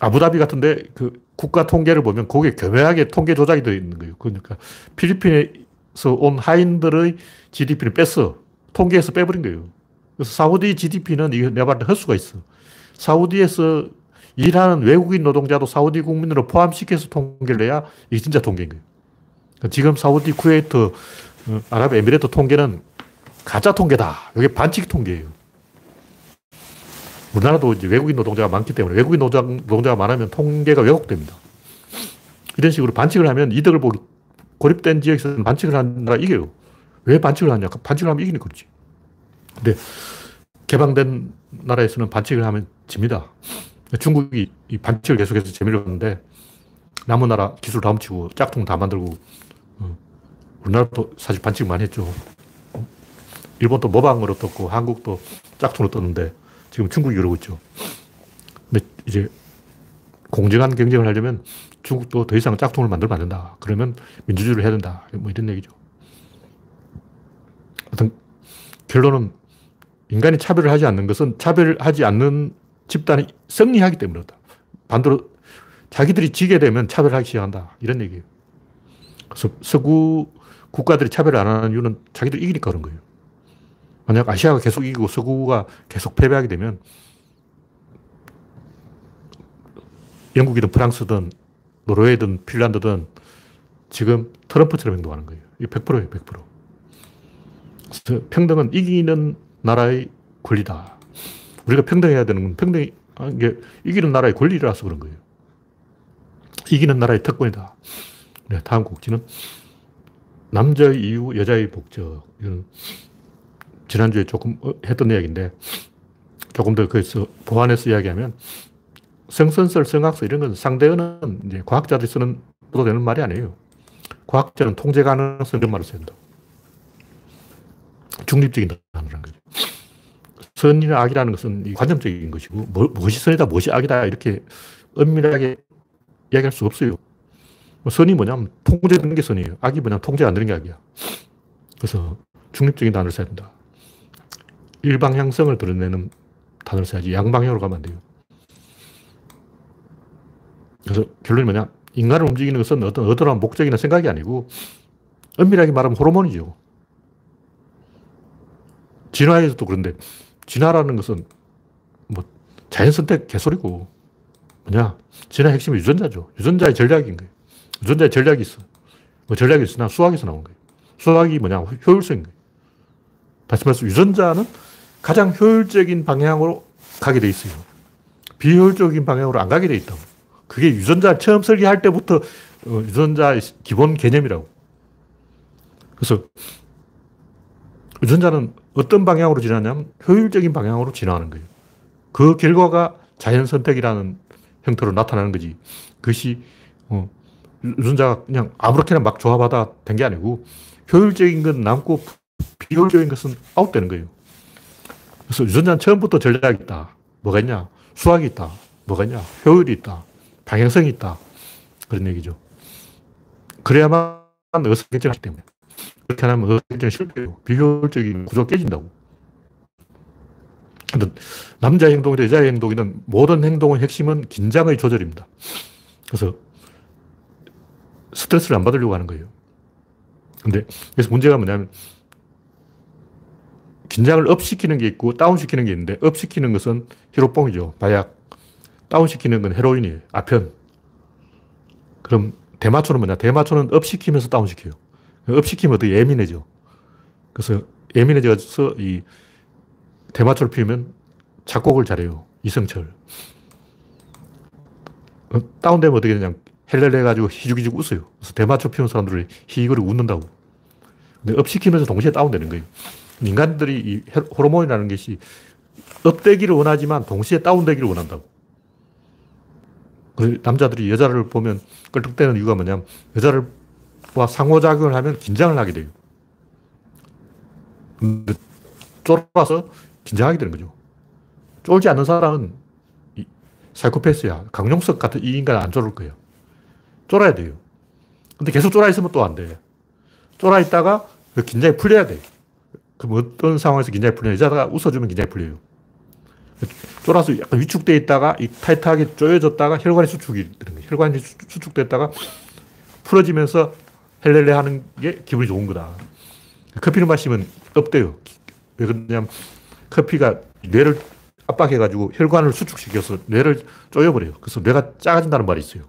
아부다비 같은데 그 국가 통계를 보면 거기에 교묘하게 통계 조작이 되어 있는 거예요. 그러니까 필리핀에서 온 하인들의 GDP를 뺐어. 통계에서 빼버린 거예요. 그래서 사우디 GDP는 이거 내가 봤을 때 헛수가 있어. 사우디에서 일하는 외국인 노동자도 사우디 국민으로 포함시켜서 통계를 내야 이게 진짜 통계인 거예요. 그러니까 지금 사우디, 쿠웨이트, 아랍에미레이트 통계는 가짜 통계다. 이게 반칙 통계예요. 우리나라도 이제 외국인 노동자가 많기 때문에 외국인 노동자가 많으면 통계가 왜곡됩니다. 이런 식으로 반칙을 하면 이득을 보기 고립된 지역에서는 반칙을 하는 나라 이겨요. 왜 반칙을 하냐? 반칙을 하면 이기는 거지. 근데 개방된 나라에서는 반칙을 하면 집니다. 중국이 이 반칙을 계속해서 재미를 봤는데 남은 나라 기술 다 훔치고 짝퉁 다 만들고 우리나라도 사실 반칙 많이 했죠. 일본도 모방으로 떴고 한국도 짝퉁으로 떴는데 지금 중국이 그러고 있죠. 근데 이제 공정한 경쟁을 하려면 중국도 더 이상 짝퉁을 만들면 안 된다. 그러면 민주주의를 해야 된다. 뭐 이런 얘기죠. 하여튼 결론은 인간이 차별을 하지 않는 것은 차별하지 않는 집단이 승리하기 때문이다. 반대로 자기들이 지게 되면 차별하기 시작한다. 이런 얘기예요. 그래서 서구 국가들이 차별을 안 하는 이유는 자기들이 이기니까 그런 거예요. 만약 아시아가 계속 이기고 서구가 계속 패배하게 되면 영국이든 프랑스든 노르웨이든 핀란드든 지금 트럼프처럼 행동하는 거예요. 이게 100%예요. 100%. 평등은 이기는 나라의 권리다. 우리가 평등해야 되는 건 평등이 이기는 나라의 권리라서 그런 거예요. 이기는 나라의 특권이다. 네, 다음 곡지는 남자의 이유, 여자의 목적. 이건 지난주에 조금 했던 이야기인데 조금 더 거기서 보완해서 이야기하면 성선설, 성악설 이런 건 상대어는 이제 과학자들이 쓰는 또 되는 말이 아니에요. 과학자는 통제 가능성 이런 말을 쓴다. 중립적인 단어라는 거죠. 선이나 악이라는 것은 관념적인 것이고 무엇이 선이다 무엇이 악이다 이렇게 엄밀하게 이야기할 수 없어요. 선이 뭐냐면 통제되는 게 선이에요. 악이 뭐냐면 통제 안 되는 게 악이야. 그래서 중립적인 단어를 써야 된다. 일방향성을 드러내는 단어를 써야지. 양방향으로 가면 안 돼요. 그래서 결론이 뭐냐? 인간을 움직이는 것은 어떠한 목적이나 생각이 아니고 엄밀하게 말하면 호르몬이죠. 진화에서도 그런데 진화라는 것은 뭐 자연선택 개소리고 뭐냐? 진화의 핵심이 유전자죠. 유전자의 전략인 거예요. 유전자의 전략이 있어. 뭐 전략이 있으나 수학에서 나온 거예요. 수학이 뭐냐? 효율성인 거예요. 다시 말해서 유전자는 가장 효율적인 방향으로 가게 돼 있어요. 비효율적인 방향으로 안 가게 돼 있다고. 그게 유전자 처음 설계할 때부터 유전자의 기본 개념이라고. 그래서 유전자는 어떤 방향으로 진화하냐면 효율적인 방향으로 진화하는 거예요. 그 결과가 자연선택이라는 형태로 나타나는 거지. 그것이 유전자가 그냥 아무렇게나 막 조합하다 된 게 아니고 효율적인 건 남고 비효율적인 것은 아웃되는 거예요. 그래서 유전자는 처음부터 전략이 있다. 뭐가 있냐? 수학이 있다. 뭐가 있냐? 효율이 있다. 방향성이 있다. 그런 얘기죠. 그래야만 의사결정하기 때문에. 그렇게 하면 의사결정이 실패하고 비효율적인 구조가 깨진다고. 근데 남자의 행동이든 여자의 행동이든 모든 행동의 핵심은 긴장의 조절입니다. 그래서 스트레스를 안 받으려고 하는 거예요. 근데 여기서 문제가 뭐냐면 긴장을 업시키는 게 있고 다운시키는 게 있는데 업시키는 것은 히로뽕이죠. 마약. 다운시키는 건 헤로인이에요. 아편. 그럼 대마초는 뭐냐? 대마초는 업시키면서 다운시켜요. 업시키면 더 예민해져. 그래서 예민해져서 이 대마초를 피우면 작곡을 잘해요. 이성철. 다운되면 어떻게 되냐? 헬렐 해가지고 희죽희죽 웃어요. 그래서 대마초 피우는 사람들을 희이거리고 웃는다고. 근데 업시키면서 동시에 다운되는 거예요. 인간들이 이 호르몬이라는 것이 업되기를 원하지만 동시에 다운되기를 원한다고. 그래서 남자들이 여자를 보면 끌떡대는 이유가 뭐냐면 여자와 상호작용을 하면 긴장을 하게 돼요. 근데 쫄아서 긴장하게 되는 거죠. 쫄지 않는 사람은 사이코패스야. 강용석 같은 이 인간은 안 쫄을 거예요. 쫄아야 돼요. 근데 계속 쫄아 있으면 또 안 돼. 쫄아 있다가 긴장이 풀려야 돼요. 그럼 어떤 상황에서 긴장이 풀려요? 여자가 웃어주면 긴장이 풀려요. 쫄아서 약간 위축되어 있다가 이 타이트하게 조여졌다가 혈관이 수축이 되는 거예요. 혈관이 수축됐다가 풀어지면서 헬렐레 하는 게 기분이 좋은 거다. 커피를 마시면 없대요. 왜 그러냐면 커피가 뇌를 압박해가지고 혈관을 수축시켜서 뇌를 조여버려요. 그래서 뇌가 작아진다는 말이 있어요.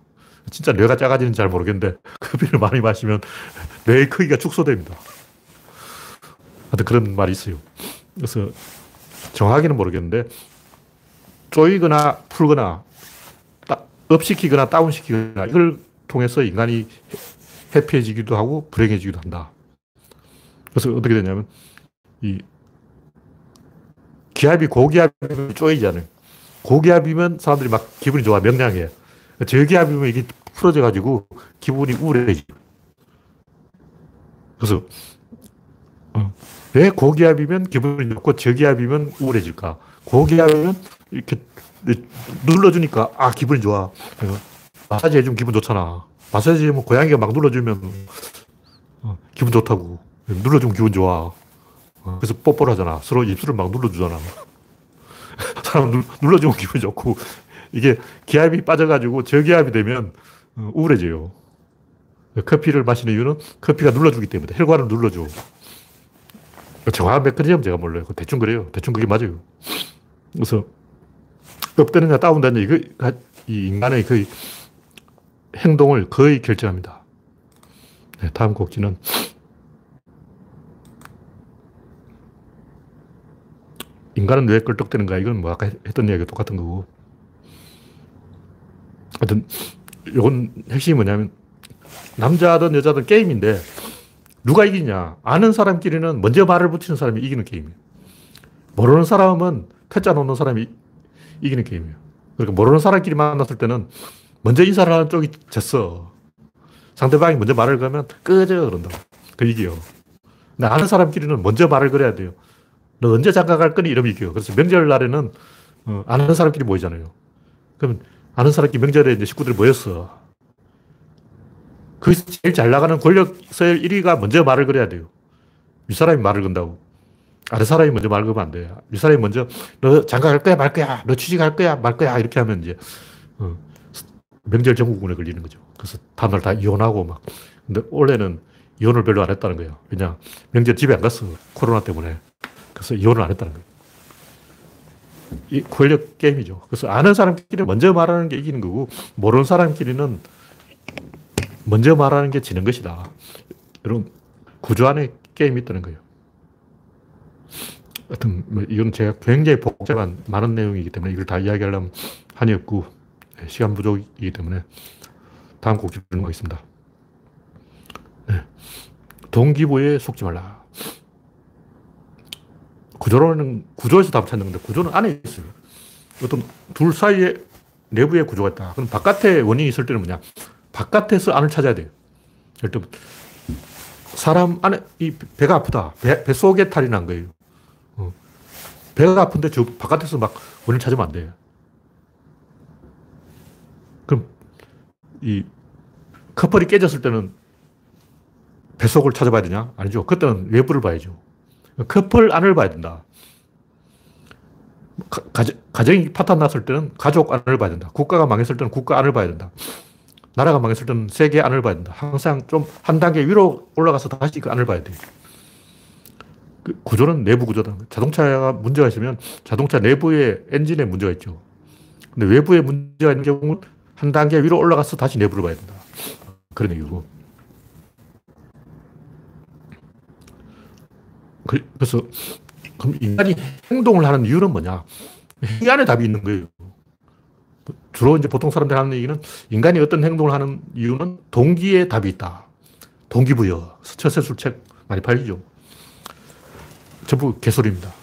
진짜 뇌가 작아지는지 잘 모르겠는데 커피를 많이 마시면 뇌의 크기가 축소됩니다. 하여튼 그런 말이 있어요. 그래서 정확히는 모르겠는데 조이거나 풀거나 업시키거나 다운시키거나 이걸 통해서 인간이 해피해지기도 하고 불행해지기도 한다. 그래서 어떻게 되냐면 이 기압이 고기압이면 쪼이잖아요. 고기압이면 사람들이 막 기분이 좋아, 명량해. 저기압이면 이게 풀어져가지고 기분이 우울해지. 그래서 왜 고기압이면 기분이 좋고 저기압이면 우울해질까? 고기압이면 이렇게 눌러주니까 아 기분이 좋아. 마사지 해주면 기분 좋잖아. 마사지 해주면 고양이가 막 눌러주면 기분 좋다고. 눌러주면 기분 좋아. 그래서 뽀뽀를 하잖아. 서로 입술을 막 눌러주잖아. 사람 눌러주면 기분이 좋고. 이게 기압이 빠져가지고 저기압이 되면 우울해져요. 커피를 마시는 이유는 커피가 눌러주기 때문에 혈관을 눌러줘. 정확한 메커니즘 제가 몰라요. 대충 그래요. 대충 그게 맞아요. 그래서 업되느냐 다운되느냐 이거 이 인간의 그 행동을 거의 결정합니다. 네, 다음 곡지는 인간은 왜 끌떡대는가? 이건 뭐 아까 했던 이야기가 똑같은 거고. 하여튼 이건 핵심이 뭐냐면 남자든 여자든 게임인데 누가 이기냐? 아는 사람끼리는 먼저 말을 붙이는 사람이 이기는 게임이에요. 모르는 사람은 퇴짜 놓는 사람이 이기는 게임이에요. 그러니까 모르는 사람끼리 만났을 때는 먼저 인사를 하는 쪽이 졌어. 상대방이 먼저 말을 걸면 꺼져 그런다고. 그 이겨요. 근데 아는 사람끼리는 먼저 말을 걸어야 돼요. 너 언제 장가 갈 거니? 이러면 이겨요. 그래서 명절날에는 아는 사람끼리 모이잖아요. 그러면 아는 사람끼리 명절에 이제 식구들이 모였어. 거기서 제일 잘 나가는 권력서열 1위가 먼저 말을 걸어야 돼요. 윗사람이 말을 건다고. 아랫사람이 먼저 말 걸면 안 돼요. 윗사람이 먼저 너 장가 갈 거야 말 거야, 너 취직할 거야 말 거야 이렇게 하면 이제 명절 증후군에 걸리는 거죠. 그래서 다음날 다 이혼하고 막. 근데 원래는 이혼을 별로 안 했다는 거예요. 그냥 명절 집에 안 갔어, 코로나 때문에. 그래서 이혼을 안 했다는 거예요. 이 권력 게임이죠. 그래서 아는 사람끼리 먼저 말하는 게 이기는 거고, 모르는 사람끼리는 먼저 말하는 게 지는 것이다. 이런 구조 안에 게임이 있다는 거예요. 하여튼 뭐 이건 제가 굉장히 복잡한 많은 내용이기 때문에 이걸 다 이야기하려면 한이 없고 시간 부족이기 때문에 다음 곡지로 넘어가겠습니다. 네. 동기부여에 속지 말라. 구조로는, 구조에서 답을 찾는 건데, 구조는 안에 있어요. 어떤 둘 사이에 내부에 구조가 있다. 그럼 바깥에 원인이 있을 때는 뭐냐? 바깥에서 안을 찾아야 돼요. 예를 들면 사람 안에 이 배가 아프다. 배 속에 탈이 난 거예요. 배가 아픈데 저 바깥에서 막 원인을 찾으면 안 돼요. 그럼 이 커플이 깨졌을 때는 배 속을 찾아봐야 되냐? 아니죠. 그때는 외부를 봐야죠. 커플 안을 봐야 된다. 가정이 파탄났을 때는 가족 안을 봐야 된다. 국가가 망했을 때는 국가 안을 봐야 된다. 나라가 망했을 때는 세계 안을 봐야 된다. 항상 좀 한 단계 위로 올라가서 다시 그 안을 봐야 돼요. 그 구조는 내부 구조다. 자동차가 문제가 있으면 자동차 내부에 엔진에 문제가 있죠. 근데 외부에 문제가 있는 경우는 한 단계 위로 올라가서 다시 내부를 봐야 된다. 그런 얘기고. 그래서 그럼 인간이 행동을 하는 이유는 뭐냐? 이 안에 답이 있는 거예요. 주로 이제 보통 사람들이 하는 얘기는 인간이 어떤 행동을 하는 이유는 동기에 답이 있다. 동기부여. 처세술책 많이 팔리죠. 전부 개소리입니다.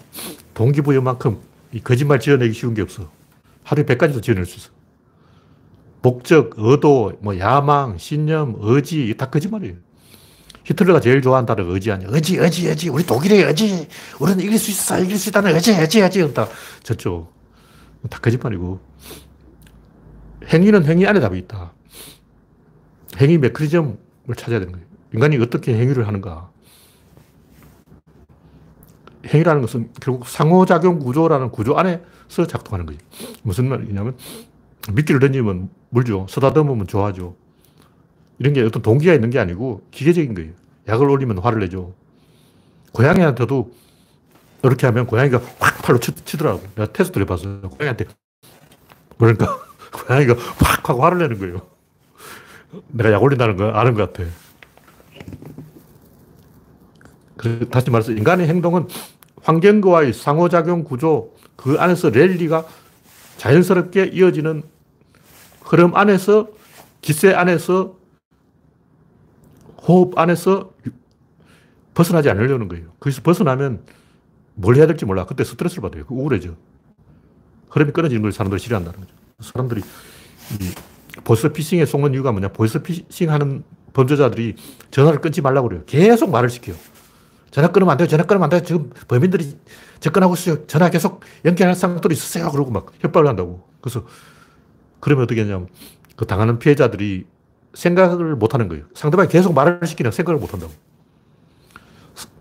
동기부여만큼 이 거짓말 지어내기 쉬운 게 없어. 하루에 100가지도 지어낼 수 있어. 목적, 의도, 뭐 야망, 신념, 의지 이게 다 거짓말이에요. 히틀러가 제일 좋아하는 단어 의지 아니야. 의지, 의지, 의지. 우리 독일의 의지. 우리는 이길 수 있어. 이길 수 있다는 의지, 의지, 의지. 다 저쪽. 다 거짓말이고. 행위는 행위 안에 답이 있다. 행위 메커니즘을 찾아야 되는 거예요. 인간이 어떻게 행위를 하는가. 행위라는 것은 결국 상호작용 구조라는 구조 안에서 작동하는 거예요. 무슨 말이냐면 미끼를 던지면 물죠. 쓰다듬으면 좋아하죠. 이런 게 어떤 동기가 있는 게 아니고 기계적인 거예요. 약을 올리면 화를 내죠. 고양이한테도 이렇게 하면 고양이가 확 팔로 치더라고. 내가 테스트를 해봤어요. 고양이한테. 그러니까 고양이가 확 하고 화를 내는 거예요. 내가 약 올린다는 거 아는 것 같아. 그래서 다시 말해서 인간의 행동은 환경과의 상호작용 구조, 그 안에서 랠리가 자연스럽게 이어지는 흐름 안에서, 기세 안에서, 호흡 안에서 벗어나지 않으려는 거예요. 거기서 벗어나면 뭘 해야 될지 몰라. 그때 스트레스를 받아요. 우울해져. 흐름이 끊어지는 걸 사람들이 싫어한다는 거죠. 사람들이 보이스피싱에 속는 이유가 뭐냐. 보이스피싱 하는 범죄자들이 전화를 끊지 말라고 그래요. 계속 말을 시켜요. 전화 끊으면 안 돼요. 전화 끊으면 안 돼요. 지금 범인들이 접근하고 있어요. 전화 계속 연결할 상들이 있으세요. 그러고 막 협박을 한다고. 그래서 그러면 어떻게 하냐면 그 당하는 피해자들이 생각을 못하는 거예요. 상대방이 계속 말을 시키니까 생각을 못한다고.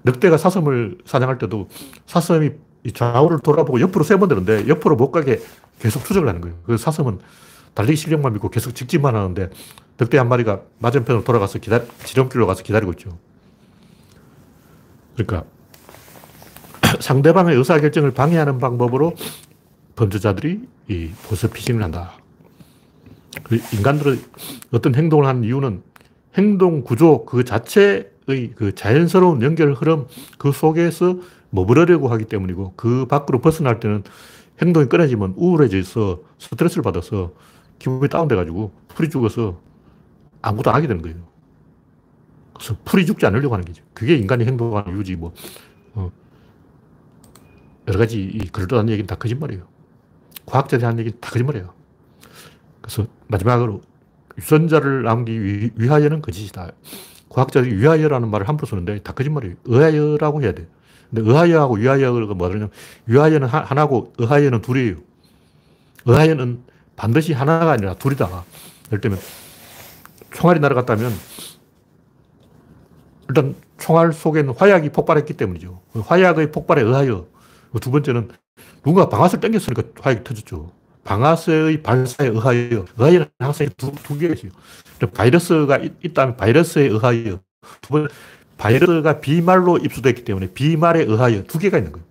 늑대가 사슴을 사냥할 때도 사슴이 좌우를 돌아보고 옆으로 세 번 되는데 옆으로 못 가게 계속 추적을 하는 거예요. 그래서 사슴은 달리기 실력만 믿고 계속 직진만 하는데 늑대 한 마리가 맞은편으로 돌아가서 지름길로 가서 기다리고 있죠. 그러니까 상대방의 의사결정을 방해하는 방법으로 범죄자들이 이 보이스피싱을 한다. 인간들은 어떤 행동을 하는 이유는 행동 구조 그 자체의 그 자연스러운 연결 흐름 그 속에서 머무르려고 하기 때문이고, 그 밖으로 벗어날 때는 행동이 끊어지면 우울해져 있어 스트레스를 받아서 기분이 다운돼가지고 풀이 죽어서 아무것도 안 하게 되는 거예요. 그래서 풀이 죽지 않으려고 하는 거죠. 그게 인간이 행동하는 이유지 뭐 여러 가지 이 그럴듯한 얘기는 다 거짓말이에요. 과학자들이 하는 얘기는 다 거짓말이에요. 그래서 마지막으로 유전자를 남기기 위하여는 거짓이다. 과학자들이 위하여라는 말을 함부로 쓰는데 다 거짓말이에요. 의하여라고 해야 돼요. 근데 의하여하고 위하여가 뭐냐면 위하여는 하나고 의하여는 둘이에요. 의하여는 반드시 하나가 아니라 둘이다. 예를 들면 총알이 날아갔다면 일단 총알 속에는 화약이 폭발했기 때문이죠. 화약의 폭발에 의하여. 두 번째는 누군가 방아쇠를 당겼으니까 화약이 터졌죠. 방아쇠의 발사에 의하여. 의하여는 항상 두 개가 있어요. 바이러스가 있다면 바이러스에 의하여. 두 번째, 바이러스가 비말로 입수됐기 때문에 비말에 의하여 두 개가 있는 거예요.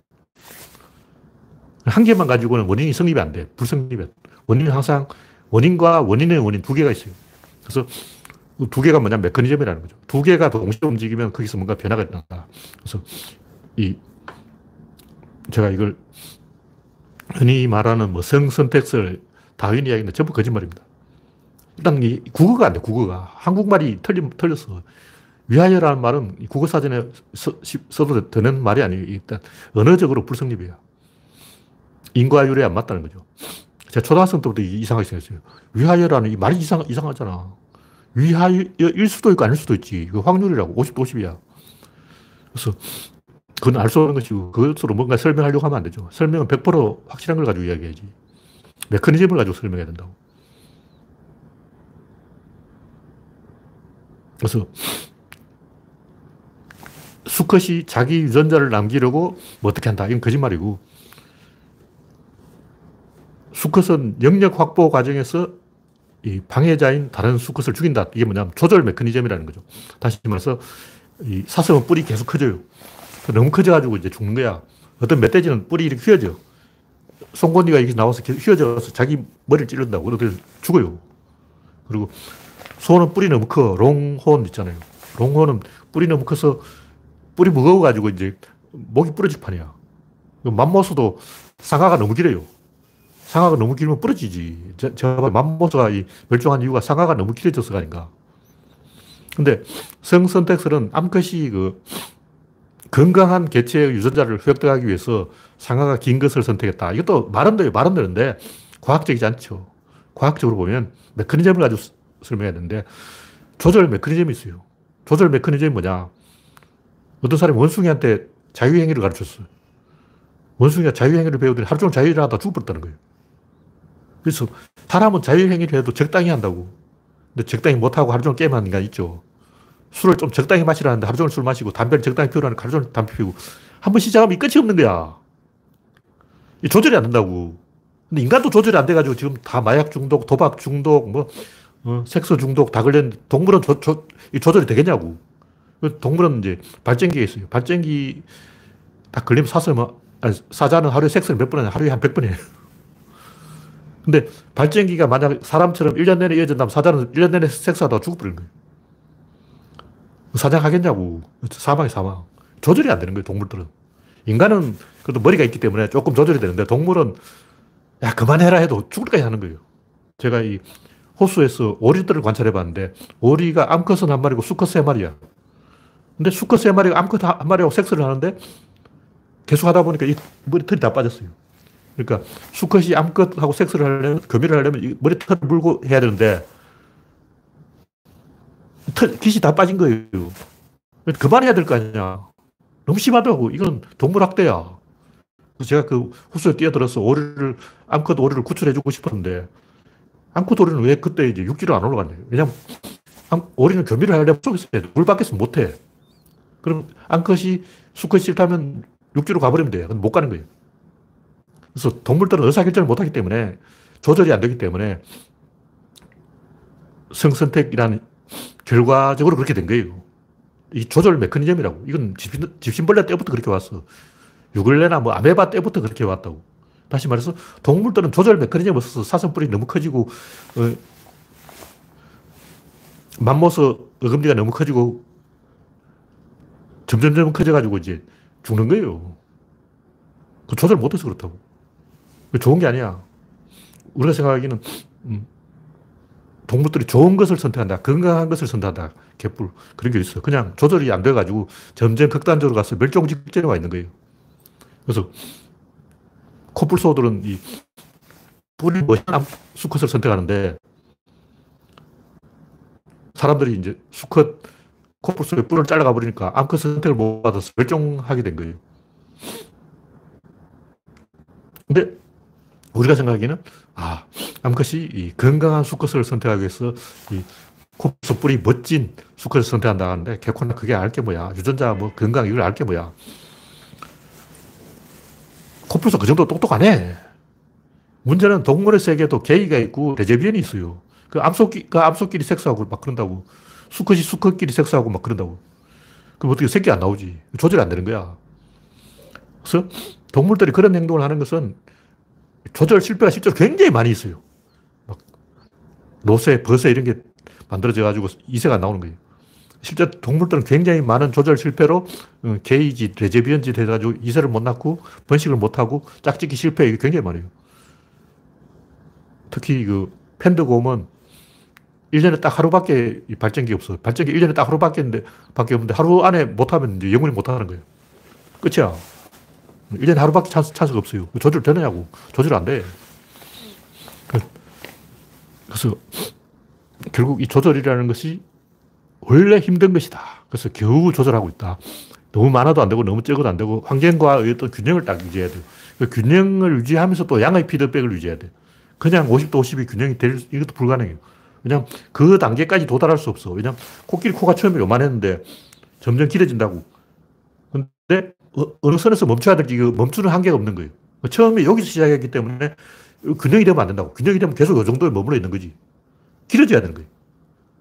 한 개만 가지고는 원인이 성립이 안 돼. 불성립이야. 원인은 항상 원인과 원인의 원인 두 개가 있어요. 그래서 두 개가 뭐냐면 메커니즘이라는 거죠. 두 개가 동시에 움직이면 거기서 뭔가 변화가 일어난다. 그래서 제가 이걸 흔히 말하는 뭐 성선택설, 다윈 이야기인데 전부 거짓말입니다. 일단 이 국어가 안 돼, 국어가. 한국말이 틀렸어. 위하여라는 말은 국어사전에 써도 되는 말이 아니에요. 일단 언어적으로 불성립이에요. 인과율에 안 맞다는 거죠. 제가 초등학생 때부터 이상하게 생겼어요. 위하여라는 이 말이 이상하잖아. 위하여일 수도 있고 아닐 수도 있지. 그 확률이라고. 50도 50이야. 그래서 그건 알 수 없는 것이고 그것으로 뭔가 설명하려고 하면 안 되죠. 설명은 100% 확실한 걸 가지고 이야기해야지. 메커니즘을 가지고 설명해야 된다고. 그래서 수컷이 자기 유전자를 남기려고 뭐 어떻게 한다. 이건 거짓말이고. 수컷은 영역 확보 과정에서 이 방해자인 다른 수컷을 죽인다. 이게 뭐냐면 조절 메커니즘이라는 거죠. 다시 말해서 이 사슴은 뿔이 계속 커져요. 너무 커져가지고 이제 죽는 거야. 어떤 멧돼지는 뿔이 이렇게 휘어져. 송곳니가 이렇게 나와서 휘어져서 자기 머리를 찌른다고. 그래서 죽어요. 그리고 소는 뿔이 너무 커. 롱혼 있잖아요. 롱혼은 뿔이 너무 커서 뿔이 무거워가지고 이제 목이 부러질 판이야. 맘모스도 상아가 너무 길어요. 상아가 너무 길면 부러지지. 제가 맘모스가 멸종한 이유가 상아가 너무 길어져서가 아닌가. 근데 성선택설은 암컷이 그 건강한 개체의 유전자를 획득하기 위해서 상아가 긴 것을 선택했다. 이것도 말은 되는데 과학적이지 않죠. 과학적으로 보면 메커니즘을 가지고 설명해야 되는데 조절 메커니즘이 있어요. 조절 메커니즘이 뭐냐. 어떤 사람이 원숭이한테 자유행위를 가르쳤어요. 원숭이가 자유행위를 배우더니 하루 종일 자유를 하다 죽어버렸다는 거예요. 그래서 사람은 자유행위를 해도 적당히 한다고. 근데 적당히 못하고 하루 종일 게임하는 인간 있죠. 술을 좀 적당히 마시라는데 하루 종일 술 마시고 담배를 적당히 피우라는데 하루 종일 담배 피우고. 한 번 시작하면 이 끝이 없는 거야. 이 조절이 안 된다고. 근데 인간도 조절이 안 돼가지고 지금 다 마약 중독, 도박 중독, 섹스 중독 다 걸렸는데 동물은 조절이 되겠냐고. 동물은 이제 발전기에 있어요. 발전기 딱 걸리면 사자는 하루에 섹스를 몇 번 하냐. 하루에 한 100번 해요. 근데 발전기가 만약 사람처럼 1년 내내 이어진다면 사자는 1년 내내 섹스하다가 죽어버리는 거예요. 사냥하겠냐고. 사망. 조절이 안 되는 거예요, 동물들은. 인간은 그래도 머리가 있기 때문에 조금 조절이 되는데 동물은 야, 그만해라 해도 죽을 때까지 하는 거예요. 제가 이 호수에서 오리들을 관찰해 봤는데 오리가 암컷은 한 마리고 수컷은 세 마리야. 근데 수컷 세 마리가 암컷 한 마리하고 섹스를 하는데 계속 하다 보니까 이 머리털이 다 빠졌어요. 그러니까 수컷이 암컷하고 섹스를 하려면, 교미를 하려면 이 머리털을 물고 해야 되는데 깃이 다 빠진 거예요. 그만해야 될 거 아니냐. 너무 심하다고. 이건 동물학대야. 그래서 제가 그 호수에 뛰어들어서 암컷 오리를 구출해주고 싶었는데 암컷 오리는 왜 그때 이제 육지로 안 올라갔냐. 왜냐면 오리는 교미를 하려면 속에서 해야 돼. 물 밖에서 못 해. 그럼 암컷이 수컷이 싫다면 육지로 가버리면 돼요. 근데 못 가는 거예요. 그래서 동물들은 의사결정을 못하기 때문에 조절이 안 되기 때문에 성선택이라는 결과적으로 그렇게 된 거예요. 이 조절 메커니즘이라고. 이건 집신벌레 때부터 그렇게 왔어. 유글레나 뭐 아메바 때부터 그렇게 왔다고. 다시 말해서 동물들은 조절 메커니즘이 없어서 사슴뿔이 너무 커지고 맘모스 어금니가 너무 커지고 점점점 커져가지고 이제 죽는 거예요. 그 조절 못해서 그렇다고. 좋은 게 아니야. 우리가 생각하기에는 동물들이 좋은 것을 선택한다. 건강한 것을 선택한다. 개뿔. 그런 게 있어. 그냥 조절이 안 돼가지고 점점 극단적으로 가서 멸종 직전에 와 있는 거예요. 그래서 코뿔소들은 이 뿔이 멋있는 수컷을 선택하는데 사람들이 이제 수컷 코뿔소의 뿔을 잘라가 버리니까 암컷 선택을 못 받아서 멸종하게 된 거예요. 근데 우리가 생각하기에는 암컷이 이 건강한 수컷을 선택하기 위해서 이 곱소뿔이 멋진 수컷을 선택한다는데 개코는 그게 알 게 뭐야. 유전자 뭐 건강 이걸 알 게 뭐야. 코뿔소 그 정도 똑똑하네. 문제는 동물의 세계도 게이가 있고 레즈비언이 있어요. 그 암소끼리 섹스하고 막 그런다고. 수컷이 수컷끼리 섹스하고 막 그런다고. 그럼 어떻게 새끼 안 나오지. 조절이 안 되는 거야. 그래서 동물들이 그런 행동을 하는 것은 조절 실패가 실제로 굉장히 많이 있어요. 막 노새, 버새 이런 게 만들어져가지고 이세가 나오는 거예요. 실제 동물들은 굉장히 많은 조절 실패로 게이지, 레즈비언지 돼가지고 이세를 못 낳고 번식을 못하고 짝짓기 실패 이게 굉장히 많아요. 특히 그 팬더곰은 1년에 딱 하루밖에 발전기 없어요. 발전기 1년에 딱 하루밖에 없는데 하루 안에 못하면 이제 영원히 못하는 거예요. 끝이야. 1년에 하루밖에 찬스가 없어요. 조절 되느냐고. 조절 안 돼. 그래서 결국 이 조절이라는 것이 원래 힘든 것이다. 그래서 겨우 조절하고 있다. 너무 많아도 안 되고 너무 적어도 안 되고 환경과의 어떤 균형을 딱 유지해야 돼요. 그 균형을 유지하면서 또 양의 피드백을 유지해야 돼요. 그냥 50대 50이 균형이 될 이것도 불가능해요. 왜냐하면 그 단계까지 도달할 수 없어. 왜냐하면 코끼리 코가 처음에 요만했는데 점점 길어진다고. 근데 어느 선에서 멈춰야 될지 멈추는 한계가 없는 거예요. 처음에 여기서 시작했기 때문에 균형이 되면 안 된다고. 균형이 되면 계속 이 정도에 머물러 있는 거지. 길어져야 되는 거예요.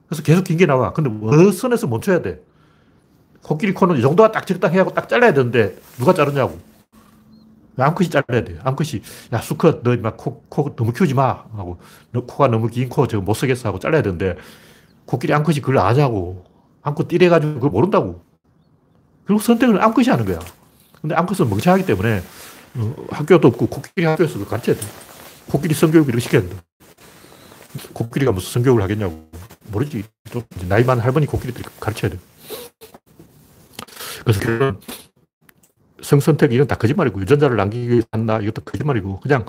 그래서 계속 긴 게 나와. 근데 어느 선에서 멈춰야 돼. 코끼리 코는 이 정도가 딱 적당히 하고 딱 잘라야 되는데 누가 자르냐고. 암컷이 잘라야 돼요. 암컷이, 야, 수컷, 너 막 코 너무 키우지 마. 하고, 너 코가 너무 긴 코, 저거 못 쓰겠어. 하고 잘라야 되는데, 코끼리 암컷이 그걸 아냐고. 암컷 띠래가지고 그걸 모른다고. 결국 선택을 암컷이 하는 거야. 근데 암컷은 멍청하기 때문에 학교도 없고, 코끼리 학교에서 그걸 가르쳐야 돼. 코끼리 성교육을 이렇게 시켜야 된다. 코끼리가 무슨 성교육을 하겠냐고. 모르지. 좀 나이 많은 할머니 코끼리들 가르쳐야 돼. 그래서 결국은, 성선택 이건 다 거짓말이고 유전자를 남기기 위해서 한다 이것도 거짓말이고 그냥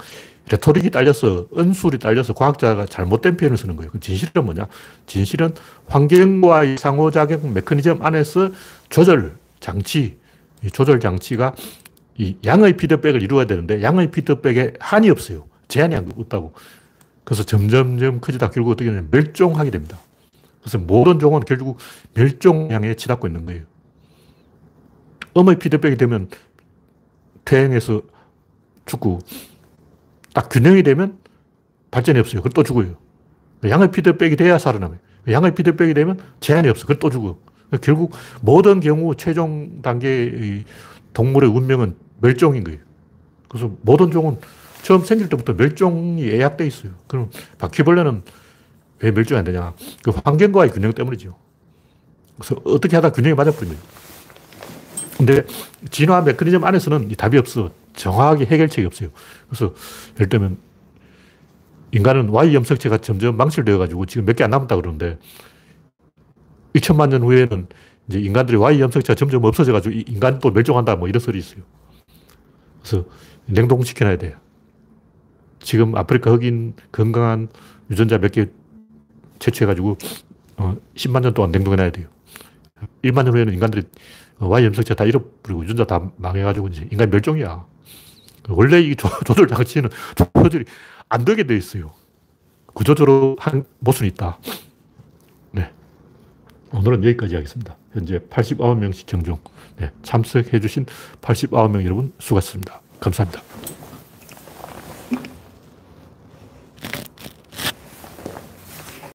레토릭이 딸려서 은술이 딸려서 과학자가 잘못된 표현을 쓰는 거예요. 그럼 진실은 뭐냐? 진실은 환경과의 상호작용 메커니즘 안에서 조절 장치, 이 조절 장치가 이 양의 피드백을 이루어야 되는데 양의 피드백에 한이 없어요. 제한이 없다고. 그래서 점점점 커지다 결국 어떻게 되냐면 멸종하게 됩니다. 그래서 모든 종은 결국 멸종 향에 치닫고 있는 거예요. 음의 피드백이 되면 퇴행해서 죽고 딱 균형이 되면 발전이 없어요. 그걸 또 죽어요. 양의 피드백이 돼야 살아남아요. 양의 피드백이 되면 제한이 없어. 그걸 또 죽어. 결국 모든 경우 최종 단계의 동물의 운명은 멸종인 거예요. 그래서 모든 종은 처음 생길 때부터 멸종이 예약되어 있어요. 그럼 바퀴벌레는 왜 멸종이 안 되냐? 그 환경과의 균형 때문이죠. 그래서 어떻게 하다 균형이 맞아버린 거예요. 근데 진화 메커니즘 안에서는 이 답이 없어. 정확하게 해결책이 없어요. 그래서 예를 들면 인간은 Y 염색체가 점점 망실되어가지고 지금 몇 개 안 남았다 그러는데 2천만 년 후에는 이제 인간들이 Y 염색체가 점점 없어져가지고 인간 또 멸종한다 뭐 이런 소리 있어요. 그래서 냉동시켜놔야 돼요. 지금 아프리카 흑인 건강한 유전자 몇 개 채취해가지고 10만 년 동안 냉동해놔야 돼요. 1만 년 후에는 인간들이 Y 염색체 다 잃어버리고 유전자 다 망해가지고 이제 인간 멸종이야. 원래 이 조절 장치는 조절이 안 되게 돼 있어요. 구조적으로 한 모순이 있다. 네. 오늘은 여기까지 하겠습니다. 현재 89명씩 경종. 네. 참석해주신 89명 여러분 수고하셨습니다. 감사합니다.